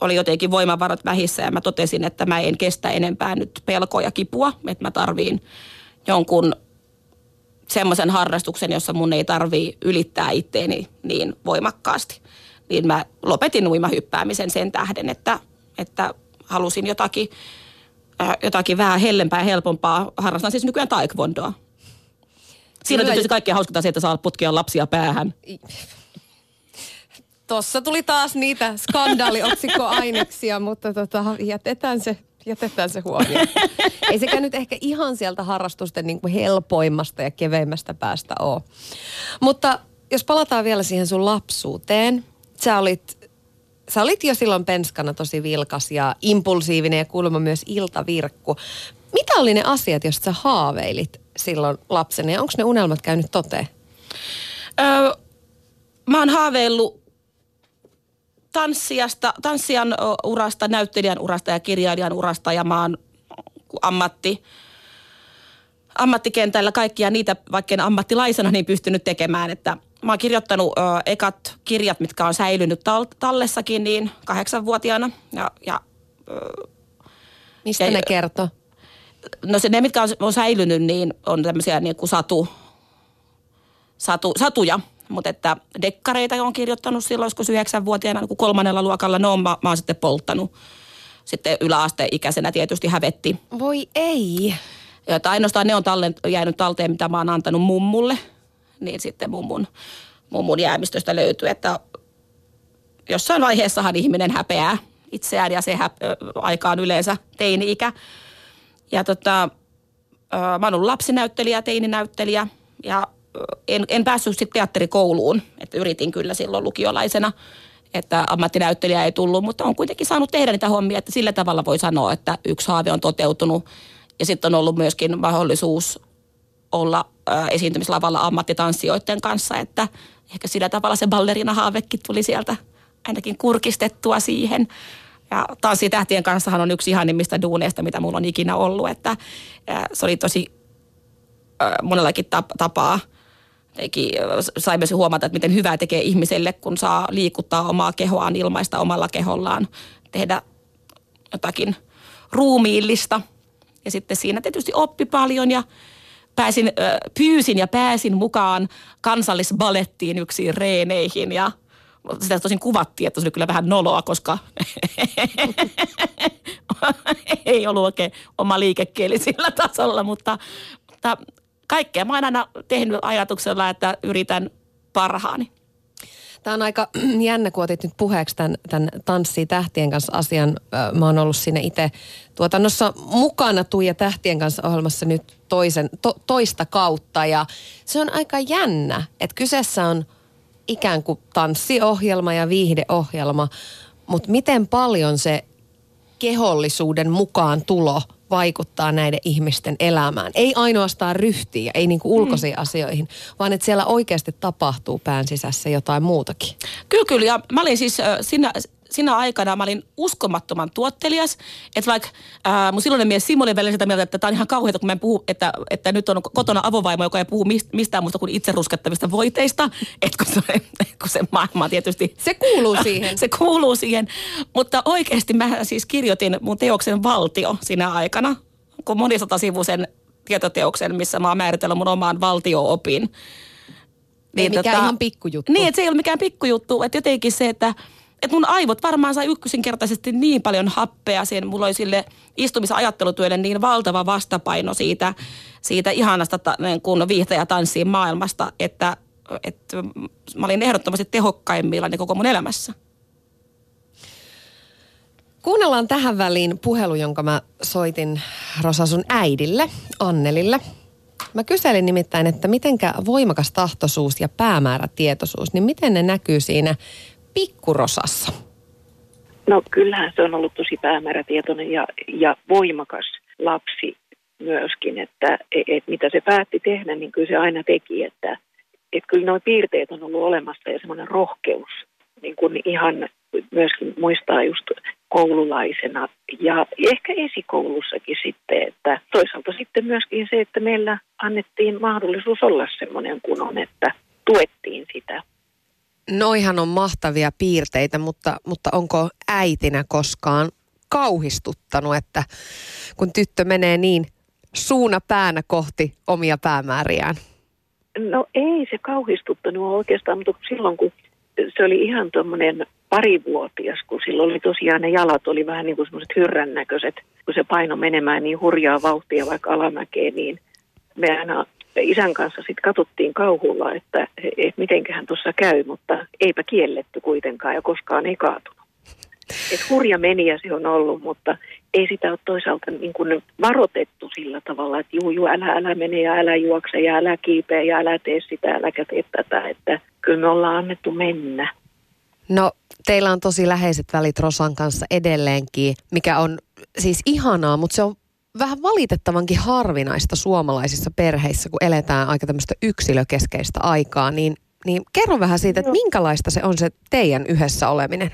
oli jotenkin voimavarat vähissä ja mä totesin, että mä en kestä enempää nyt pelkoa ja kipua. Että mä tarviin jonkun semmoisen harrastuksen, jossa mun ei tarvii ylittää itteeni niin voimakkaasti. Niin mä lopetin uimahyppäämisen sen tähden, että halusin jotakin vähän hellempää ja helpompaa. Harrastan siis nykyään taekwondoa. Siinä on tietysti kaikkein hauskinta se, että saa putkia lapsia päähän. Tuossa tuli taas niitä skandaaliotsikkoaineksia, mutta jätetään se huomioon. Ei sekään nyt ehkä ihan sieltä harrastusten niin kuin helpoimmasta ja keveimmästä päästä ole. Mutta jos palataan vielä siihen sun lapsuuteen. Sä olit jo silloin penskana tosi vilkas ja impulsiivinen ja kuulemma myös iltavirkku. Mitä oli ne asiat, joista sä haaveilit silloin lapsena ja onko ne unelmat käynyt toteen? Mä oon haaveillut tanssijan urasta, näyttelijän urasta ja kirjailijan urasta ja mä oon ammattikentällä kaikkia niitä, vaikka en ammattilaisena, niin pystynyt tekemään. Että mä oon kirjoittanut ekat kirjat, mitkä on säilynyt tallessakin niin 8-vuotiaana. Mistä ne kertoo? No se ne, mitkä on säilynyt, niin on tämmöisiä niin kuin satuja. Mutta että dekkareita on kirjoittanut silloin, joskus 9-vuotiaana, kun 3. luokalla. No mä oon sitten polttanut. Sitten yläasteikäisenä tietysti hävetti. Voi ei. Että ainoastaan ne on jäänyt talteen, mitä mä oon antanut mummulle. Niin sitten mummun mun jäämistöstä löytyy, että jossain vaiheessahan ihminen häpeää itseään ja se aika on yleensä teini-ikä. Ja mä oon ollut lapsinäyttelijä, teininäyttelijä ja en päässyt sitten teatterikouluun, että yritin kyllä silloin lukiolaisena, että ammattinäyttelijä ei tullut, mutta on kuitenkin saanut tehdä niitä hommia, että sillä tavalla voi sanoa, että yksi haave on toteutunut ja sitten on ollut myöskin mahdollisuus olla esiintymislavalla ammattitanssijoiden kanssa, että ehkä sillä tavalla se ballerinahaavekin tuli sieltä ainakin kurkistettua siihen. Ja tanssitähtien kanssahan on yksi ihanimmista duuneista, mitä mulla on ikinä ollut, että se oli tosi monellakin tapaa. Sai myös huomata, että miten hyvää tekee ihmiselle, kun saa liikuttaa omaa kehoaan, ilmaista omalla kehollaan, tehdä jotakin ruumiillista. Ja sitten siinä tietysti oppi paljon ja pyysin ja pääsin mukaan kansallisbalettiin yksiin reeneihin ja sitä tosin kuvattiin, että se oli kyllä vähän noloa, koska ei ollut oikein oma liikekieli sillä tasolla, mutta kaikkea mä oon aina tehnyt ajatuksella, että yritän parhaani. Tämä on aika jännä, kun otit nyt puheeksi tämän Tanssii tähtien kanssa asian. Mä oon ollut siinä itse tuotannossa mukana Tuija tähtien kanssa -ohjelmassa nyt toista kautta. Ja se on aika jännä, että kyseessä on ikään kuin tanssiohjelma ja viihdeohjelma, mutta miten paljon se kehollisuuden mukaan tulo vaikuttaa näiden ihmisten elämään. Ei ainoastaan ryhtiin ja ei niinku ulkoisiin asioihin, vaan että siellä oikeasti tapahtuu pään sisässä jotain muutakin. Kyllä. Ja mä olin siis sinä aikana mä olin uskomattoman tuottelias, että vaikka mun silloinen mies Simo oli välillä sitä mieltä, että tämä on ihan kauheata, kun mä en puhu, että nyt on kotona avovaimo, joka ei puhu mistään muusta kuin itse ruskettavista voiteista, että kun se maailma tietysti... Se kuuluu siihen. Se kuuluu siihen, mutta oikeasti mä siis kirjoitin mun teoksen Valtio sinä aikana, kun monisatasivuisen tietoteoksen, missä mä oon määritellyt mun omaan valtio-opin. Niin, mikään ihan pikkujuttu. Niin, että se ei ole mikään pikkujuttu, että jotenkin se, että mun aivot varmaan sai yksinkertaisesti niin paljon happea siihen. Mulla oli sille istumis- ja ajattelutyölle niin valtava vastapaino siitä ihanasta niin kuin viihtä- ja tanssiin maailmasta, että mä olin ehdottomasti tehokkaimmillaan koko mun elämässä. Kuunnellaan tähän väliin puhelu, jonka mä soitin Rosa sun äidille, Annelille. Mä kyselin nimittäin, että mitenkä voimakas tahtoisuus ja päämäärätietoisuus, niin miten ne näkyy siinä pikkurosassa? No kyllähän se on ollut tosi päämäärätietoinen ja voimakas lapsi myöskin, että mitä se päätti tehdä, niin kyllä se aina teki, että kyllä nuo piirteet on ollut olemassa ja semmoinen rohkeus, niin kuin ihan myöskin muistaa just koululaisena ja ehkä esikoulussakin sitten, että toisaalta sitten myöskin se, että meillä annettiin mahdollisuus olla semmoinen kun on, että tuettiin sitä. Noihan on mahtavia piirteitä, mutta onko äitinä koskaan kauhistuttanut, että kun tyttö menee niin suuna päänä kohti omia päämääriään? No ei se kauhistuttanut oikeastaan, mutta silloin kun se oli ihan tuommoinen parivuotias, kun silloin oli tosiaan ne jalat oli vähän niin kuin semmoiset hyrrän näköiset, kun se paino menemään niin hurjaa vauhtia vaikka alamäkeen, niin me aina... Isän kanssa sitten katsottiin kauhulla, että mitenköhän tuossa käy, mutta eipä kielletty kuitenkaan ja koskaan ei kaatunut. Et hurja meniä se on ollut, mutta ei sitä ole toisaalta niin kuin varoitettu sillä tavalla, että älä mene ja älä juokse ja älä kiipeä ja älä tee sitä, älä tee tätä, että kyllä me ollaan annettu mennä. No teillä on tosi läheiset välit Rosan kanssa edelleenkin, mikä on siis ihanaa, mutta se on vähän valitettavankin harvinaista suomalaisissa perheissä, kun eletään aika tämmöistä yksilökeskeistä aikaa, niin kerro vähän siitä, että minkälaista se on se teidän yhdessä oleminen?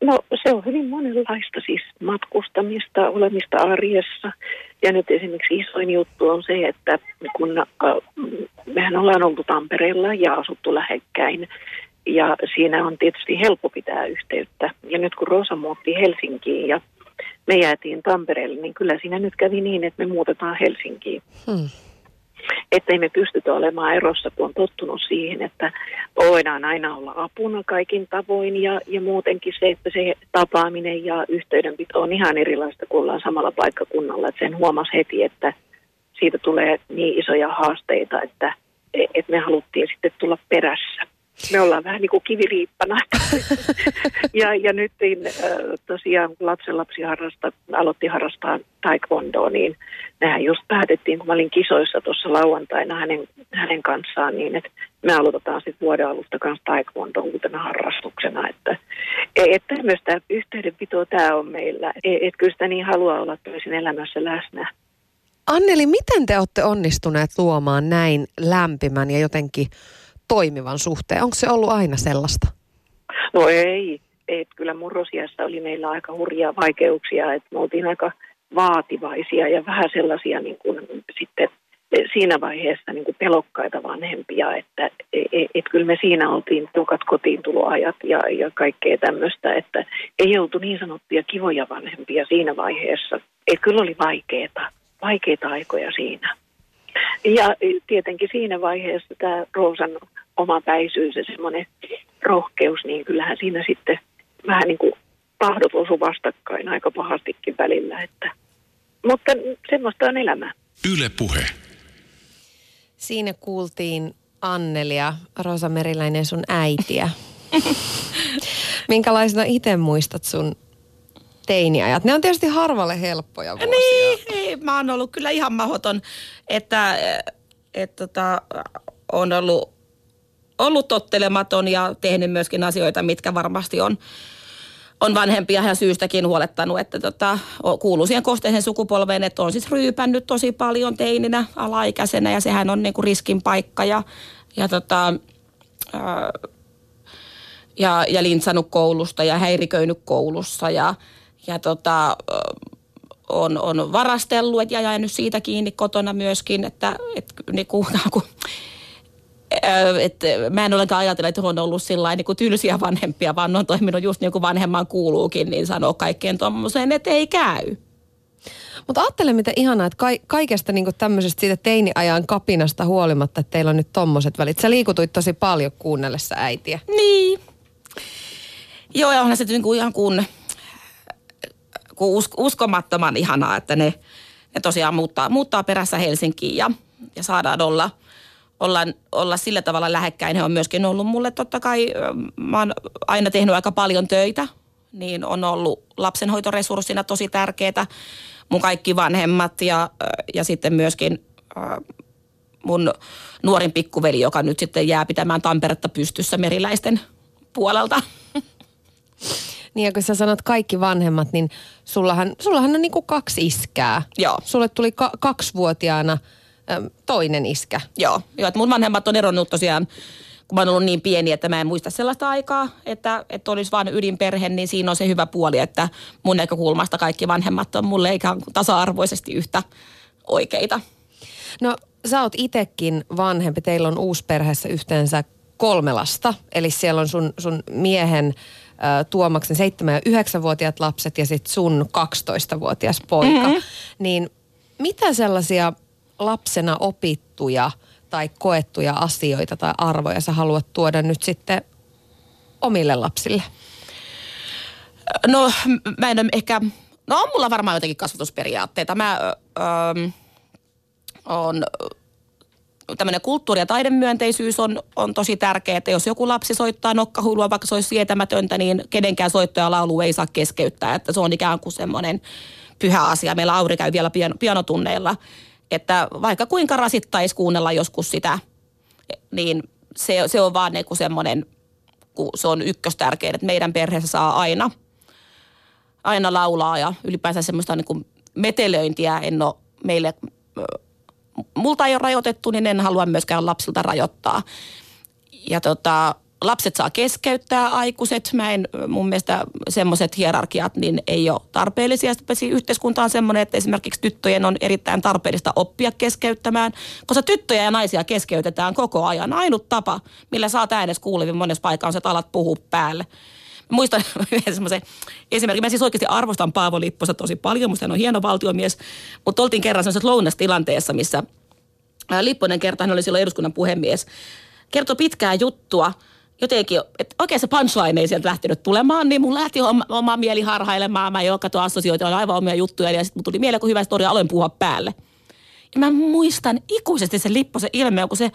No se on hyvin monenlaista, siis matkustamista, olemista arjessa. Ja nyt esimerkiksi isoin juttu on se, että kun mehän ollaan oltu Tampereella ja asuttu lähekkäin, ja siinä on tietysti helppo pitää yhteyttä. Ja nyt kun Rosa muutti Helsinkiin ja me jäätiin Tampereelle, niin kyllä siinä nyt kävi niin, että me muutetaan Helsinkiin. Että ei me pystytä olemaan erossa, kun on tottunut siihen, että voidaan aina olla apuna kaikin tavoin ja muutenkin se, että se tapaaminen ja yhteydenpito on ihan erilaista, kun ollaan samalla paikkakunnalla. Että sen huomasi heti, että siitä tulee niin isoja haasteita, että että me haluttiin sitten tulla perässä. Me ollaan vähän niin kuin kiviriippana. Ja nyt tosiaan kun lapsenlapsi aloitti harrastaa taekwondoa, niin mehän just päätettiin, kun mä olin kisoissa tuossa lauantaina hänen kanssaan, niin että me aloitetaan sitten vuoden alusta kanssa taekwondoa uutena harrastuksena. Että tämmöistä yhteydenpitoa tämä on meillä. Että kyllä sitä niin haluaa olla toisen elämässä läsnä. Anneli, miten te olette onnistuneet luomaan näin lämpimän ja jotenkin toimivan suhteen? Onko se ollut aina sellaista? No ei. Et kyllä murrosiässä oli meillä aika hurjia vaikeuksia, että me oltiin aika vaativaisia ja vähän sellaisia niin kuin sitten siinä vaiheessa niin kuin pelokkaita vanhempia, että et kyllä me siinä oltiin tukat kotiintuloajat ja kaikkea tämmöistä, että ei oltu niin sanottuja kivoja vanhempia siinä vaiheessa. Et kyllä oli vaikeita aikoja siinä. Ja tietenkin siinä vaiheessa tämä Rosan omapäisyys ja semmoinen rohkeus, niin kyllähän siinä sitten vähän niin kuin tahdot osu vastakkain aika pahastikin välillä. Mutta semmoista on elämää. Yle Puhe. Siinä kuultiin Annelia, Rosa Meriläinen, sun äitiä. Minkälaisena itse muistat sun teiniajat? Ne on tietysti harvalle helppoja vuosia. Niin, ei, mä oon ollut kyllä ihan mahdoton, että on ollut tottelematon ja tehnyt myöskin asioita, mitkä varmasti on vanhempia ja syystäkin huolettanut, että kuuluu siihen kosteisen sukupolveen, että on siis ryypännyt tosi paljon teininä, alaikäisenä ja sehän on niinku riskin paikka ja lintsannut koulusta ja häiriköinyt koulussa ja on varastellut ja jäänyt siitä kiinni kotona myöskin, että mä en olekaan ajatella, että on ollut sillain niin tylsiä vanhempia, vaan on toiminut just niin kuin vanhemman kuuluukin, niin sanoo kaikkeen tuommoiseen, että ei käy. Mutta ajattele, mitä ihanaa, että kaikesta niin tämmöisestä siitä teiniajan kapinasta huolimatta, että teillä on nyt tommoset välit. Sä liikutuit tosi paljon kuunnellessa äitiä. Niin. Joo, ja onhan se niin kuin ihan kun uskomattoman ihanaa, että ne tosiaan muuttaa perässä Helsinkiin ja saadaan olla sillä tavalla lähekkäin. He on myöskin ollut mulle totta kai, mä oon aina tehnyt aika paljon töitä, niin on ollut lapsenhoitoresurssina tosi tärkeätä. Mun kaikki vanhemmat ja sitten myöskin mun nuorin pikkuveli, joka nyt sitten jää pitämään Tamperetta pystyssä Meriläisten puolelta. Niin ja kun sä sanot kaikki vanhemmat, niin sullahan on niinku 2 iskää. Joo. Sulle tuli 2-vuotiaana toinen iskä. Joo, että mun vanhemmat on eronnut tosiaan, kun mä oon ollut niin pieni, että mä en muista sellaista aikaa, että olisi vaan ydinperhe, niin siinä on se hyvä puoli, että mun näkökulmasta kaikki vanhemmat on mulle ikään kuin tasa-arvoisesti yhtä oikeita. No sä oot itekin vanhempi, teillä on uusperheessä yhteensä 3 lasta, eli siellä on sun miehen Tuomaksen 7- ja 9-vuotiaat lapset ja sitten sun 12-vuotias poika. Mm-hmm. Niin mitä sellaisia lapsena opittuja tai koettuja asioita tai arvoja sä haluat tuoda nyt sitten omille lapsille? No mä en ehkä, no on mulla varmaan jotenkin kasvatusperiaatteita. Mä on tämmöinen kulttuuri- ja taidemyönteisyys on tosi tärkeää, että jos joku lapsi soittaa nokkahuilua, vaikka se olisi sietämätöntä, niin kenenkään soittoja laulu ei saa keskeyttää, että se on ikään kuin semmoinen pyhä asia. Meillä Auri käy vielä pianotunneilla, että vaikka kuinka rasittaisi kuunnella joskus sitä, niin se on vaan niinku semmoinen, kun se on ykköstärkeää, että meidän perheessä saa aina laulaa ja ylipäänsä semmoista niinku metelöintiä en ole meille. Multa ei ole rajoitettu, niin en halua myöskään lapsilta rajoittaa. Ja lapset saa keskeyttää, aikuiset. Mun mielestä semmoiset hierarkiat niin ei ole tarpeellisia. Yhteiskunta on semmoinen, että esimerkiksi tyttöjen on erittäin tarpeellista oppia keskeyttämään, koska tyttöjä ja naisia keskeytetään koko ajan. Ainut tapa, millä saat äänes kuulevin monessa paikassa, on se, että alat puhua päälle. Muistan semmoisen esimerkiksi, mä siis oikeasti arvostan Paavo Lipposta tosi paljon, musta hän on hieno valtiomies, mutta oltiin kerran semmoisessa lounastilanteessa, missä Lipponen kertaan oli silloin eduskunnan puhemies, kertoi pitkää juttua, jotenkin, että oikein se punchline ei sieltä lähtenyt tulemaan, niin mun lähti oma mieli harhailemaan, mä en ole katsoa assosioita, on aivan omia juttuja, ja sitten mun tuli mieleen, kun hyvä storia, aloin puhua päälle. Ja mä muistan ikuisesti sen Lipposen ilmeen, kun se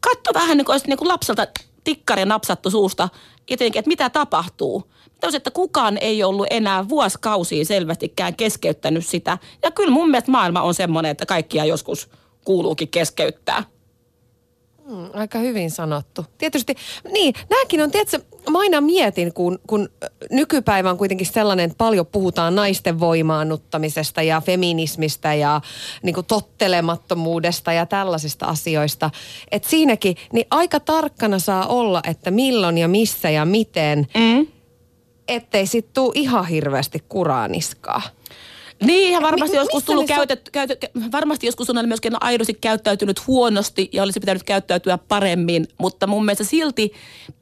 katso vähän niin kuin olisi niin kuin lapselta tikkari napsattu suusta jotenkin, että mitä tapahtuu. Tällaiset, että kukaan ei ollut enää vuosikausia selvästikään keskeyttänyt sitä. Ja kyllä mun mielestä maailma on semmoinen, että kaikkia joskus kuuluukin keskeyttää. Aika hyvin sanottu. Tietysti, niin, nämäkin on, tiedätkö, mä aina mietin, kun nykypäivä on kuitenkin sellainen, että paljon puhutaan naisten voimaannuttamisesta ja feminismistä ja niin kuin tottelemattomuudesta ja tällaisista asioista. Että siinäkin, niin aika tarkkana saa olla, että milloin ja missä ja miten, ettei sit tuu ihan hirveästi kuraaniskaa. Niin, ja varmasti joskus tullut varmasti joskus on myöskin aidosti käyttäytynyt huonosti ja olisi pitänyt käyttäytyä paremmin, mutta mun mielestä silti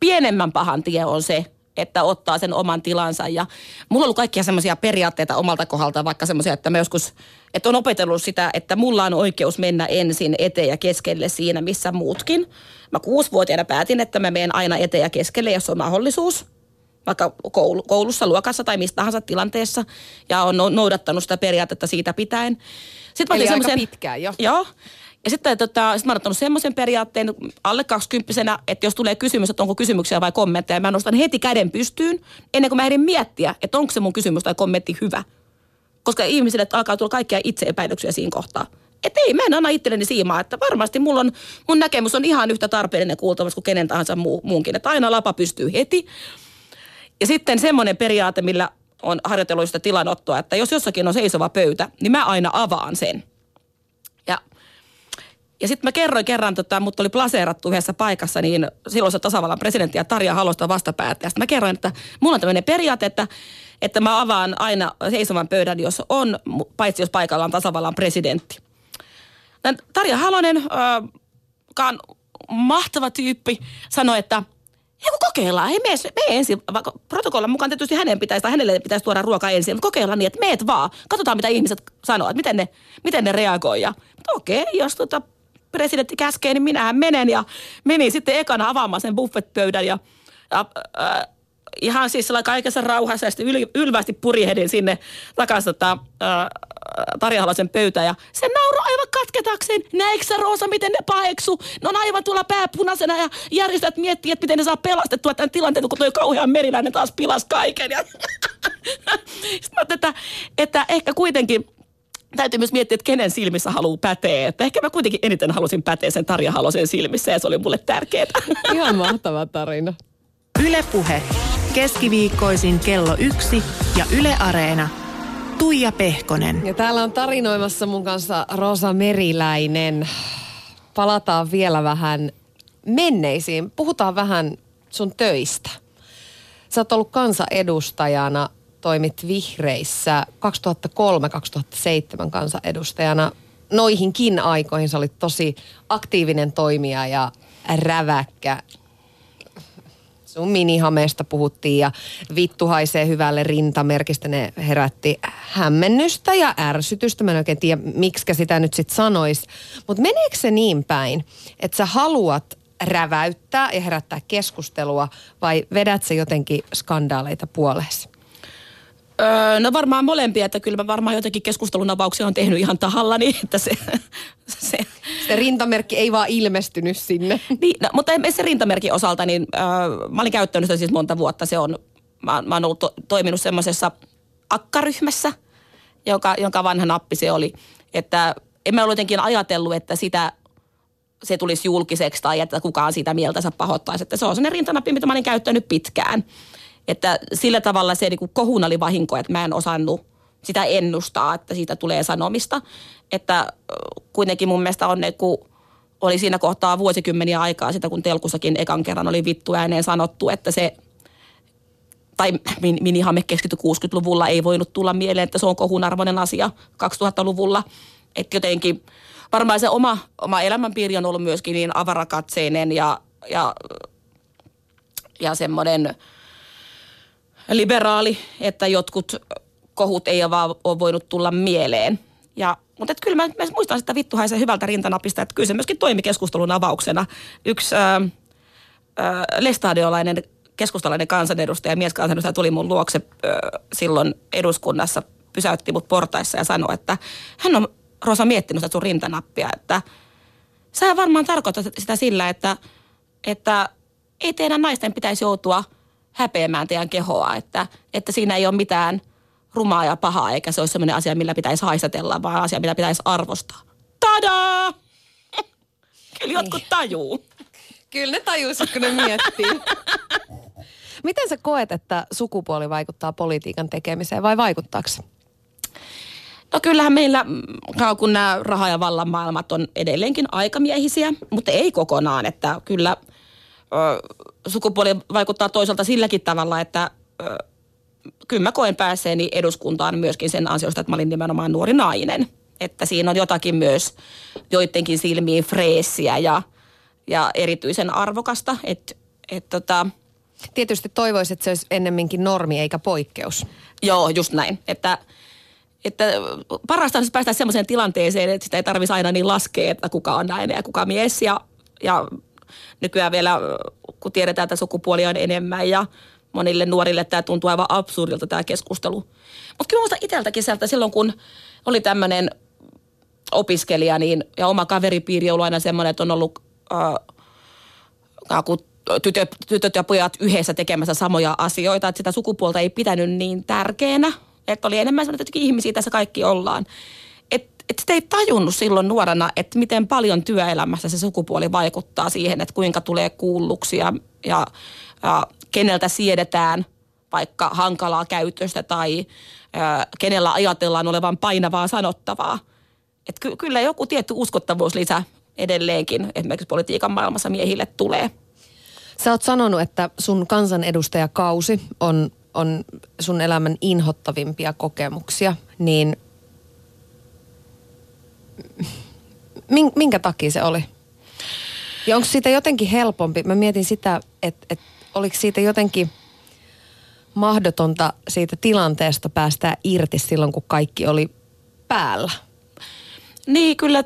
pienemmän pahan tie on se, että ottaa sen oman tilansa. Ja mulla on ollut kaikkia semmoisia periaatteita omalta kohdalta, vaikka semmoisia, että mä joskus, että on opetellut sitä, että mulla on oikeus mennä ensin eteen ja keskelle siinä, missä muutkin. Mä 6-vuotiaana päätin, että mä menen aina eteen ja keskelle, jos on mahdollisuus. Vaikka koulussa, luokassa tai mistä tahansa tilanteessa. Ja on noudattanut sitä periaatetta siitä pitäen. Sitten eli aika pitkään jo. Joo. Ja sitten sit mä oon ottanut semmoisen periaatteen alle 20-vuotiaana, että jos tulee kysymys, että onko kysymyksiä vai kommentteja, mä nostan heti käden pystyyn ennen kuin mä ehdin miettiä, että onko se mun kysymys tai kommentti hyvä. Koska ihmisille alkaa tulla kaikkia itseepäilyksiä siinä kohtaa. Että ei, mä en anna itselleni siimaa, että varmasti mun näkemys on ihan yhtä tarpeellinen kuultavasti kuin kenen tahansa muunkin. Että aina lapa pystyy heti. Ja sitten semmoinen periaate, millä on harjoitellut sitä tilanottoa, että jos jossakin on seisova pöytä, niin mä aina avaan sen. Ja sitten mä kerroin kerran, mut oli plaseerattu yhdessä paikassa, niin silloin se tasavallan presidentti ja Tarja Halosta vastapäättäjä. Sitten mä kerroin, että mulla on tämmöinen periaate, että mä avaan aina seisovan pöydän, jos on, paitsi jos paikalla on tasavallan presidentti. Tarja Halonen, mahtava tyyppi, sanoi, että kokeillaan, hei me ensin, vaikka protokollan mukaan tietysti hänelle pitäisi tuoda ruokaa ensin, mutta kokeillaan niin, että meet vaan, katsotaan mitä ihmiset sanoo, että miten ne reagoi. Ja okei, jos presidentti käskee, niin minähän menen ja menin sitten ekana avaamaan sen buffetpöydän ja ihan siis kaikessa rauhassa ja sitten ylvästi purihdin sinne takaisin Tarja Halosen pöytään ja se nauroi aivan katketakseen. Näetkö sä, Rosa, miten ne paheksu? Ne on aivan tuolla pääpunaisena ja järjestäjät miettii, että miten ne saa pelastettua tämän tilanteen, kun toi kauhean Meriläinen taas pilasi kaiken. Ja sitten mä ajattelin, että ehkä kuitenkin täytyy myös miettiä, että kenen silmissä haluaa päteä. Että ehkä mä kuitenkin eniten halusin päteä sen Tarja Halosen silmissä ja se oli mulle tärkeää. Ihan mahtava tarina. Yle Puhe. Keskiviikkoisin kello 1 ja Yle Areena. Tuija Pehkonen. Ja täällä on tarinoimassa mun kanssa Rosa Meriläinen. Palataan vielä vähän menneisiin. Puhutaan vähän sun töistä. Sä oot ollut kansanedustajana, toimit Vihreissä 2003-2007 kansanedustajana. Noihinkin aikoihin sä olit tosi aktiivinen toimija ja räväkkä. Sun minihameesta puhuttiin ja vittu haisee hyvälle rintamerkistä. Ne herätti hämmennystä ja ärsytystä. Mä en oikein tiedä, miksikä sitä nyt sit sanois. Mutta meneekö se niin päin, että sä haluat räväyttää ja herättää keskustelua vai vedät sä jotenkin skandaaleita puoleesi? No varmaan molempia, että kyllä mä varmaan jotenkin keskustelun avauksia on tehnyt ihan tahallani, että se rintamerkki ei vaan ilmestynyt sinne. Niin, no, mutta se rintamerkin osalta, niin mä olin käyttänyt sitä siis monta vuotta. Mä oon ollut toiminut semmoisessa akkaryhmässä, jonka vanha nappi se oli. Että en mä ollut jotenkin ajatellut, että se tulisi julkiseksi tai että kukaan siitä mieltänsä pahoittaisi. Että se on sellainen rintanappi, mitä mä olin käyttänyt pitkään. Että sillä tavalla se niin kuin kohun oli vahinko, että mä en osannut sitä ennustaa, että siitä tulee sanomista. Että kuitenkin mun mielestä on, kun oli siinä kohtaa vuosikymmeniä aikaa sitä, kun Telkussakin ekan kerran oli vittu ääneen sanottu, että se, tai minihamme keskity 60-luvulla ei voinut tulla mieleen, että se on kohunarvoinen asia 2000-luvulla. Että jotenkin varmaan se oma elämänpiiri on ollut myöskin niin avarakatseinen ja semmoinen liberaali, että jotkut kohut ei vaan ole voinut tulla mieleen. Mutta kyllä mä muistan sitä vittu haisee hyvältä rintanapista, että kyllä se myöskin toimi keskustelun avauksena. Yksi lestadiolainen keskustalainen kansanedustaja, mieskansanedustaja tuli mun luokse silloin eduskunnassa, pysäytti mut portaissa ja sanoi, että hän on, Rosa, miettinyt sitä sun rintanappia, että Sähän varmaan tarkoitat sitä sillä, että ei teidän naisten pitäisi joutua häpeämään teidän kehoa, että siinä ei ole mitään rumaa ja pahaa, eikä se ole sellainen asia, millä pitäisi haistatella, vaan asia, mitä pitäisi arvostaa. Tadaa! Kyllä jotkut tajuu. Kyllä ne tajuisivat, kun ne miettii. Miten sä koet, että sukupuoli vaikuttaa politiikan tekemiseen vai vaikuttaako se? No kyllähän meillä, kun nämä raha- ja vallan maailmat on edelleenkin aikamiehisiä, mutta ei kokonaan, että kyllä sukupuoli vaikuttaa toisaalta silläkin tavalla, että kyllä mä koen päässeeni eduskuntaan myöskin sen ansiosta, että mä olin nimenomaan nuori nainen. Että siinä on jotakin myös joidenkin silmiin freessiä ja erityisen arvokasta. Tietysti toivoisin, että se olisi ennemminkin normi eikä poikkeus. Joo, just näin. Että parasta olisi päästä sellaiseen tilanteeseen, että sitä ei tarvitsisi aina niin laskea, että kuka on nainen ja kuka mies. Ja nykyään vielä, kun tiedetään, että sukupuolia on enemmän ja monille nuorille tämä tuntuu aivan absurdilta tämä keskustelu. Mutta kyllä muistan itseltäkin sieltä silloin, kun oli tämmöinen opiskelija niin, ja oma kaveripiiri on ollut aina semmoinen, että on ollut tytöt ja pojat yhdessä tekemässä samoja asioita, että sitä sukupuolta ei pitänyt niin tärkeänä. Että oli enemmän semmoinen, että ihmisiä tässä kaikki ollaan. Että sitä ei tajunnut silloin nuorena, että miten paljon työelämässä se sukupuoli vaikuttaa siihen, että kuinka tulee kuulluksi ja keneltä siedetään vaikka hankalaa käytöstä tai kenellä ajatellaan olevan painavaa sanottavaa. Että kyllä joku tietty uskottavuuslisä edelleenkin esimerkiksi politiikan maailmassa miehille tulee. Sä oot sanonut, että sun kansanedustajakausi on sun elämän inhottavimpia kokemuksia, niin minkä takia se oli? Ja onko siitä jotenkin helpompi? Mä mietin sitä, että oliko siitä jotenkin mahdotonta siitä tilanteesta päästää irti silloin, kun kaikki oli päällä? Niin, kyllä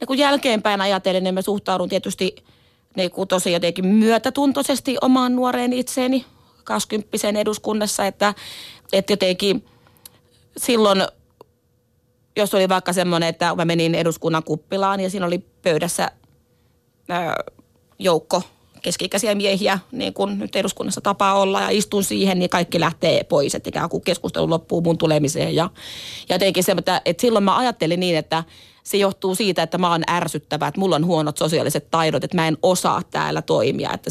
ja kun jälkeenpäin ajatellen, niin mä suhtaudun tietysti niin kuin tosi jotenkin myötätuntoisesti omaan nuoreen itseeni 20-vuotiaan eduskunnassa, että jotenkin silloin, jos oli vaikka semmoinen, että mä menin eduskunnan kuppilaan ja siinä oli pöydässä joukko keski-ikäisiä miehiä, niin kuin nyt eduskunnassa tapaa olla, ja istun siihen, niin kaikki lähtee pois, että ikään kuin keskustelu loppuu mun tulemiseen. Ja jotenkin se, että silloin mä ajattelin niin, että se johtuu siitä, että mä oon ärsyttävä, että mulla on huonot sosiaaliset taidot, että mä en osaa täällä toimia, että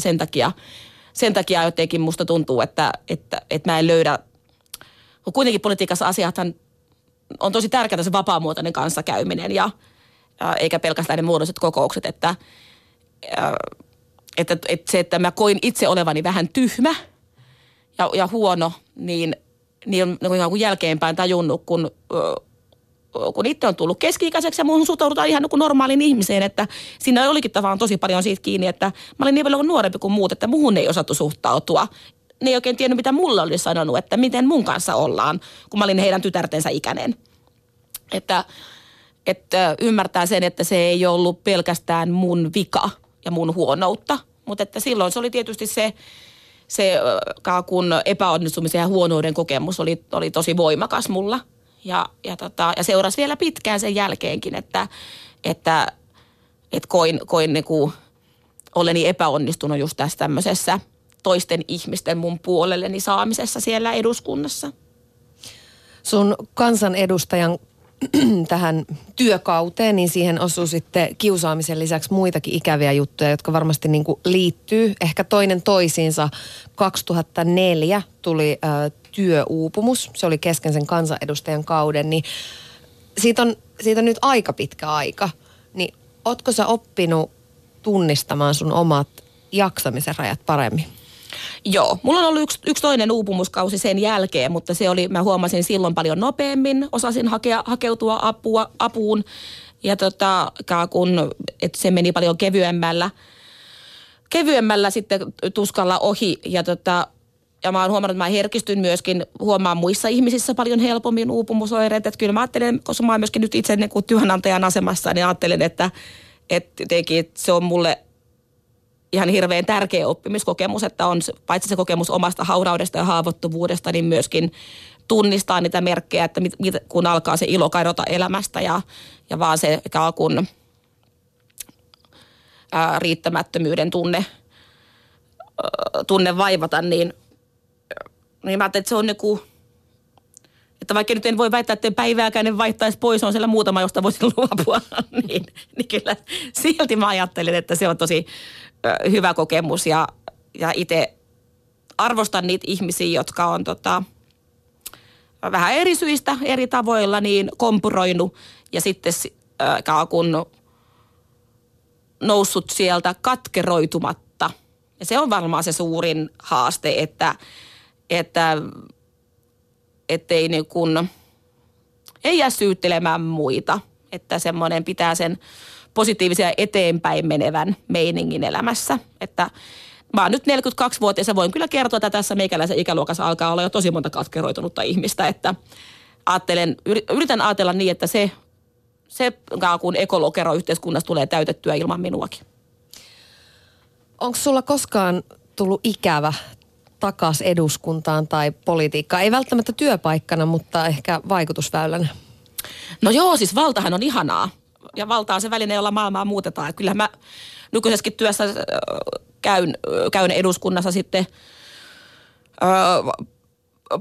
sen takia jotenkin musta tuntuu, että mä en löydä, kun kuitenkin politiikassa asiathan on tosi tärkeää se vapaamuotoinen kanssakäyminen ja eikä pelkästään ne muodolliset kokoukset, että se, että mä koin itse olevani vähän tyhmä ja huono, niin on jälkeenpäin tajunnut, kun itse on tullut keski-ikäiseksi ja muuhun suhtaudutaan ihan kuin normaaliin ihmiseen, että siinä olikin tavallaan tosi paljon siitä kiinni, että mä olin niin paljon nuorempi kuin muut, että muhun ei osattu suhtautua. Ne ei oikein tiennyt, mitä mulle oli sanonut, että miten mun kanssa ollaan, kun mä olin heidän tytärtensä ikäinen. Että ymmärtää sen, että se ei ollut pelkästään mun vika ja mun huonoutta, mutta että silloin se oli tietysti se kun epäonnistumisen ja huonouden kokemus oli tosi voimakas mulla. Ja seurasi vielä pitkään sen jälkeenkin, että koin niinku oleni epäonnistunut just tässä tämmöisessä toisten ihmisten mun puolelleni saamisessa siellä eduskunnassa. Sun kansanedustajan tähän työkauteen, niin siihen osuu sitten kiusaamisen lisäksi muitakin ikäviä juttuja, jotka varmasti niin kuin liittyy ehkä toinen toisiinsa. 2004 tuli työuupumus, se oli kesken sen kansanedustajan kauden, niin siitä on nyt aika pitkä aika. Niin ootko sä oppinut tunnistamaan sun omat jaksamisen rajat paremmin? Joo, mulla on ollut yksi toinen uupumuskausi sen jälkeen, mutta se oli, mä huomasin silloin paljon nopeammin, osasin hakeutua apuun ja että se meni paljon kevyemmällä sitten tuskalla ohi ja mä oon huomannut, että mä herkistyn myöskin, huomaan muissa ihmisissä paljon helpommin uupumusoireet, että kyllä mä ajattelen, koska mä oon myöskin nyt itse työnantajan asemassa, niin ajattelen, että se on mulle ihan hirveän tärkeä oppimiskokemus, että on paitsi se kokemus omasta hauraudesta ja haavoittuvuudesta, niin myöskin tunnistaa niitä merkkejä, että kun alkaa se ilo kairota elämästä ja vaan se, kun riittämättömyyden tunne vaivata, niin mä ajattelin, että se on niinku, että vaikka nyt en voi väittää, että päivääkään en vaihtaisi pois, on siellä muutama, josta voisin luopua, niin kyllä silti mä ajattelin, että se on tosi hyvä kokemus ja itse arvostan niitä ihmisiä, jotka on vähän eri syistä, eri tavoilla niin kompuroinut ja sitten kun noussut sieltä katkeroitumatta. Ja se on varmaan se suurin haaste, ettei niin kuin, ei jää syyttelemään muita, että semmoinen pitää sen positiivisen ja eteenpäin menevän meiningin elämässä, että mä oon nyt 42-vuotias ja voin kyllä kertoa, että tässä meikäläisen ikäluokassa alkaa olla jo tosi monta katkeroitunutta ihmistä, että yritän ajatella niin, että se kun ekolokero yhteiskunnassa tulee täytettyä ilman minuakin. Onko sulla koskaan tullut ikävä takaisin eduskuntaan tai politiikkaan? Ei välttämättä työpaikkana, mutta ehkä vaikutusväylänä. No joo, siis valtahan on ihanaa. Ja valta on se väline, jolla maailmaa muutetaan. Kyllähän mä nykyisessäkin työssä käyn eduskunnassa sitten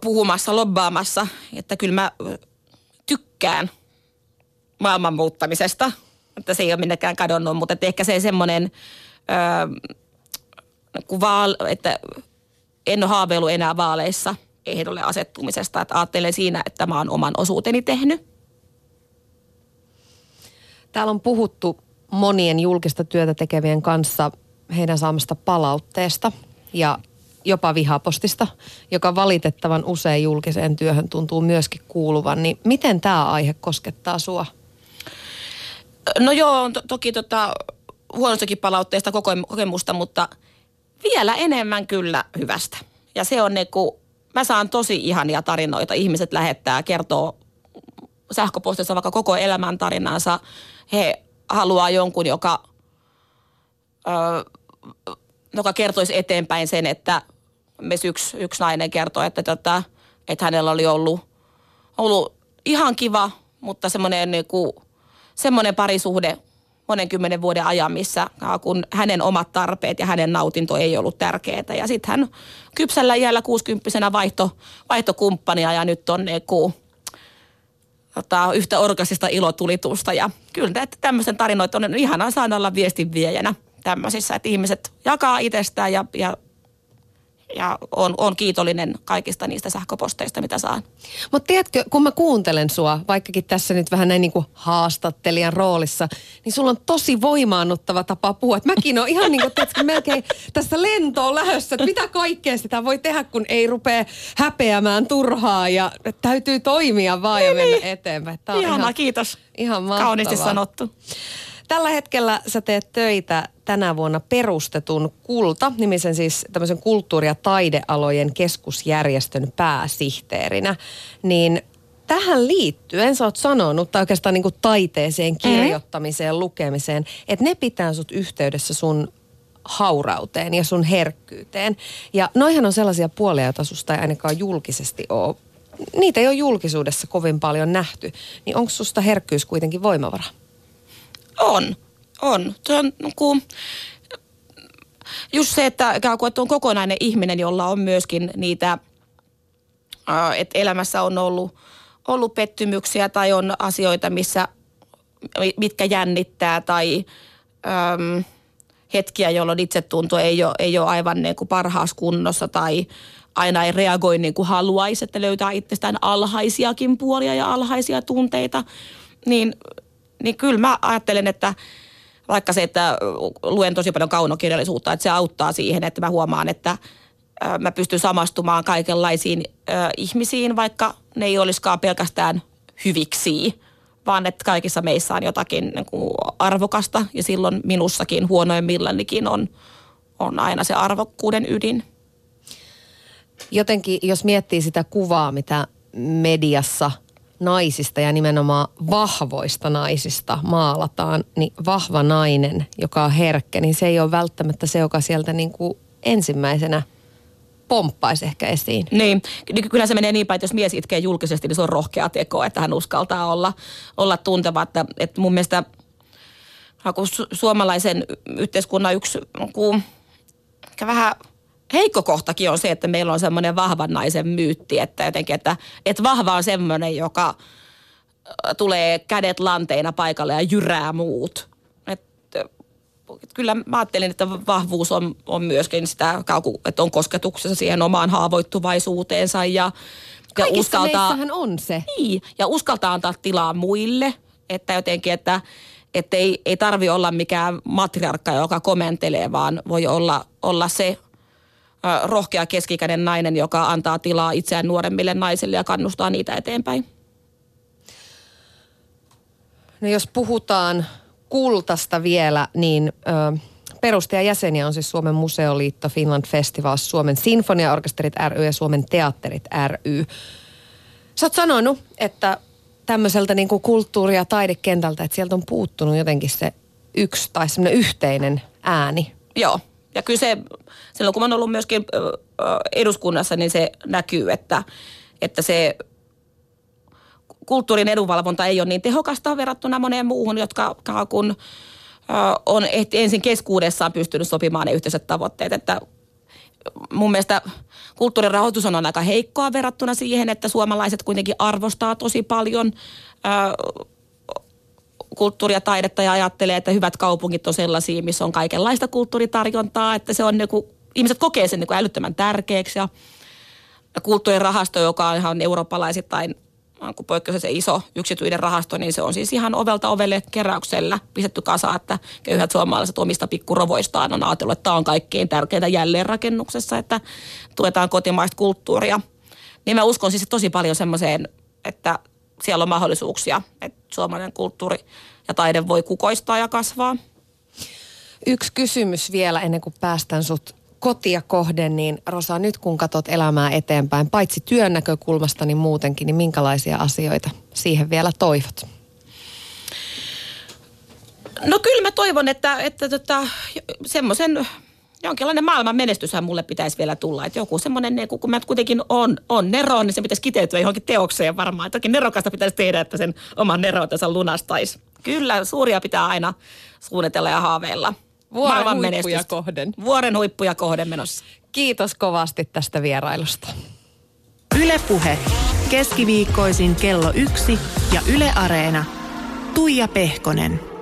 puhumassa, lobbaamassa, että kyllä mä tykkään maailman muuttamisesta. Että se ei ole minnekään kadonnut, mutta ehkä se semmoinen kuva, että en ole haaveillut enää vaaleissa ehdolle asettumisesta. Että ajattelen siinä, että mä oon oman osuuteni tehnyt. Täällä on puhuttu monien julkista työtä tekevien kanssa heidän saamasta palautteesta ja jopa vihapostista, joka valitettavan usein julkiseen työhön tuntuu myöskin kuuluvan. Niin miten tämä aihe koskettaa sua? No joo, toki huonostakin palautteesta kokemusta, mutta vielä enemmän kyllä hyvästä. Ja se on mä saan tosi ihania tarinoita. Ihmiset lähettää, kertoo sähköpostissa vaikka koko elämän tarinansa. He haluaa jonkun, joka kertoisi eteenpäin sen, että yksi nainen kertoi, että hänellä oli ollut ihan kiva, mutta semmoinen parisuhde monen 10 vuoden ajan, missä kun hänen omat tarpeet ja hänen nautinto ei ollut tärkeää. Ja sitten hän kypsällä iällä 60-vuotiaana vaihto kumppania ja nyt on yhtä orgasista ilotulitusta. Ja kyllä tämmöisen tarinoita on ihanaa saada olla viestinviejänä tämmöisissä, että ihmiset jakaa itsestään ja on kiitollinen kaikista niistä sähköposteista, mitä saan. Mutta tiedätkö, kun mä kuuntelen sua, vaikkakin tässä nyt vähän näin niin kuin haastattelijan roolissa, niin sulla on tosi voimaannuttava tapa puhua. Et mäkin on ihan niin kuin, tiedätkö, melkein tässä lentoon lähdössä, että mitä kaikkea sitä voi tehdä, kun ei rupea häpeämään turhaa ja täytyy toimia vaan ja mennä eteenpäin. Tää on ihanaa, kiitos. Ihan mahtavaa. Kauniisti sanottu. Tällä hetkellä sä teet töitä tänä vuonna perustetun Kulta-nimisen siis tämmöisen kulttuuri- ja taidealojen keskusjärjestön pääsihteerinä. Niin tähän liittyen sä oot sanonut, tai oikeastaan niin kuin taiteeseen, kirjoittamiseen, lukemiseen, että ne pitää sut yhteydessä sun haurauteen ja sun herkkyyteen. Ja noihän on sellaisia puolia, joita susta ei ainakaan julkisesti ole. Niitä ei ole julkisuudessa kovin paljon nähty. Niin onko susta herkkyys kuitenkin voimavara? On. Se on just se, että on kokonainen ihminen, jolla on myöskin niitä, että elämässä on ollut pettymyksiä tai on asioita, mitkä jännittää tai hetkiä, jolloin itsetunto ei ole aivan niin kuin parhaassa kunnossa tai aina ei reagoi niin kuin haluaisi, että löytää itsestään alhaisiakin puolia ja alhaisia tunteita, niin kyllä mä ajattelen, että vaikka se, että luen tosi paljon kaunokirjallisuutta, että se auttaa siihen, että mä huomaan, että mä pystyn samastumaan kaikenlaisiin ihmisiin, vaikka ne ei olisikaan pelkästään hyviksi, vaan että kaikissa meissä on jotakin niin kuin arvokasta ja silloin minussakin huonoimmillanikin on aina se arvokkuuden ydin. Jotenkin, jos miettii sitä kuvaa, mitä mediassa naisista ja nimenomaan vahvoista naisista maalataan, niin vahva nainen, joka on herkkä, niin se ei ole välttämättä se, joka sieltä niin kuin ensimmäisenä pomppaisi ehkä esiin. Niin, kyllä se menee niin päin, että jos mies itkee julkisesti, niin se on rohkea teko, että hän uskaltaa olla tunteva. Että mun mielestä suomalaisen yhteiskunnan yksi vähän heikko kohtakin on se, että meillä on semmoinen vahvan naisen myytti, että jotenkin, että vahva on semmoinen, joka tulee kädet lanteina paikalle ja jyrää muut. Että kyllä mä ajattelin, että vahvuus on myöskin sitä, että on kosketuksessa siihen omaan haavoittuvaisuuteensa ja uskaltaa... Kaikissa meissähän on se. Niin, ja uskaltaa antaa tilaa muille, että jotenkin, että ei tarvi olla mikään matriarkka, joka komentelee, vaan voi olla se rohkea keski-ikäinen nainen, joka antaa tilaa itseään nuoremmille naisille ja kannustaa niitä eteenpäin. No jos puhutaan kultasta vielä, niin perustajajäseniä on siis Suomen Museoliitto, Finland Festival, Suomen Sinfoniaorkesterit ry ja Suomen Teatterit ry. Sä oot sanonut, että tämmöiseltä niin kuin kulttuuri- ja taidekentältä, että sieltä on puuttunut jotenkin se yksi tai semmoinen yhteinen ääni. Joo, ja kyllä se, silloin kun mä oon ollut myöskin eduskunnassa, niin se näkyy, että se... Kulttuurin edunvalvonta ei ole niin tehokasta verrattuna moneen muuhun, jotka kun on ensin keskuudessaan pystynyt sopimaan ne yhteiset tavoitteet. Että mun mielestä kulttuurin rahoitus on aika heikkoa verrattuna siihen, että suomalaiset kuitenkin arvostaa tosi paljon kulttuuria, taidetta ja ajattelee, että hyvät kaupungit on sellaisia, missä on kaikenlaista kulttuuritarjontaa, että se on niin kuin, ihmiset kokee sen niin kuin älyttömän tärkeäksi ja kulttuurin rahasto, joka on ihan eurooppalaisittain kun poikkeuksessa se iso yksityinen rahasto, niin se on siis ihan ovelta ovelle keräyksellä pistetty kasa, että köyhät suomalaiset omista pikkurovoistaan on ajatellut, että tämä on kaikkein tärkeintä jälleenrakennuksessa, että tuetaan kotimaista kulttuuria. Niin mä uskon siis tosi paljon semmoiseen, että siellä on mahdollisuuksia, että suomalainen kulttuuri ja taide voi kukoistaa ja kasvaa. Yksi kysymys vielä ennen kuin päästän sut kotia kohden, niin Rosa, nyt kun katsot elämää eteenpäin, paitsi työn näkökulmasta, niin muutenkin, niin minkälaisia asioita siihen vielä toivot? No kyllä mä toivon, että semmoisen jonkinlainen maailman menestyshän mulle pitäisi vielä tulla. Että joku semmoinen, kun mä kuitenkin on nero, niin se pitäisi kiteytyä johonkin teokseen varmaan. Toki nerokasta pitäisi tehdä, että sen oman neroutensa lunastaisi. Kyllä, suuria pitää aina suunnitella ja haaveilla. Vuoren huippuja kohden. Vuoren huippuja kohden menossa. Kiitos kovasti tästä vierailusta. Yle Puhe. Keskiviikkoisin kello 1 ja Yle Areena. Tuija Pehkonen.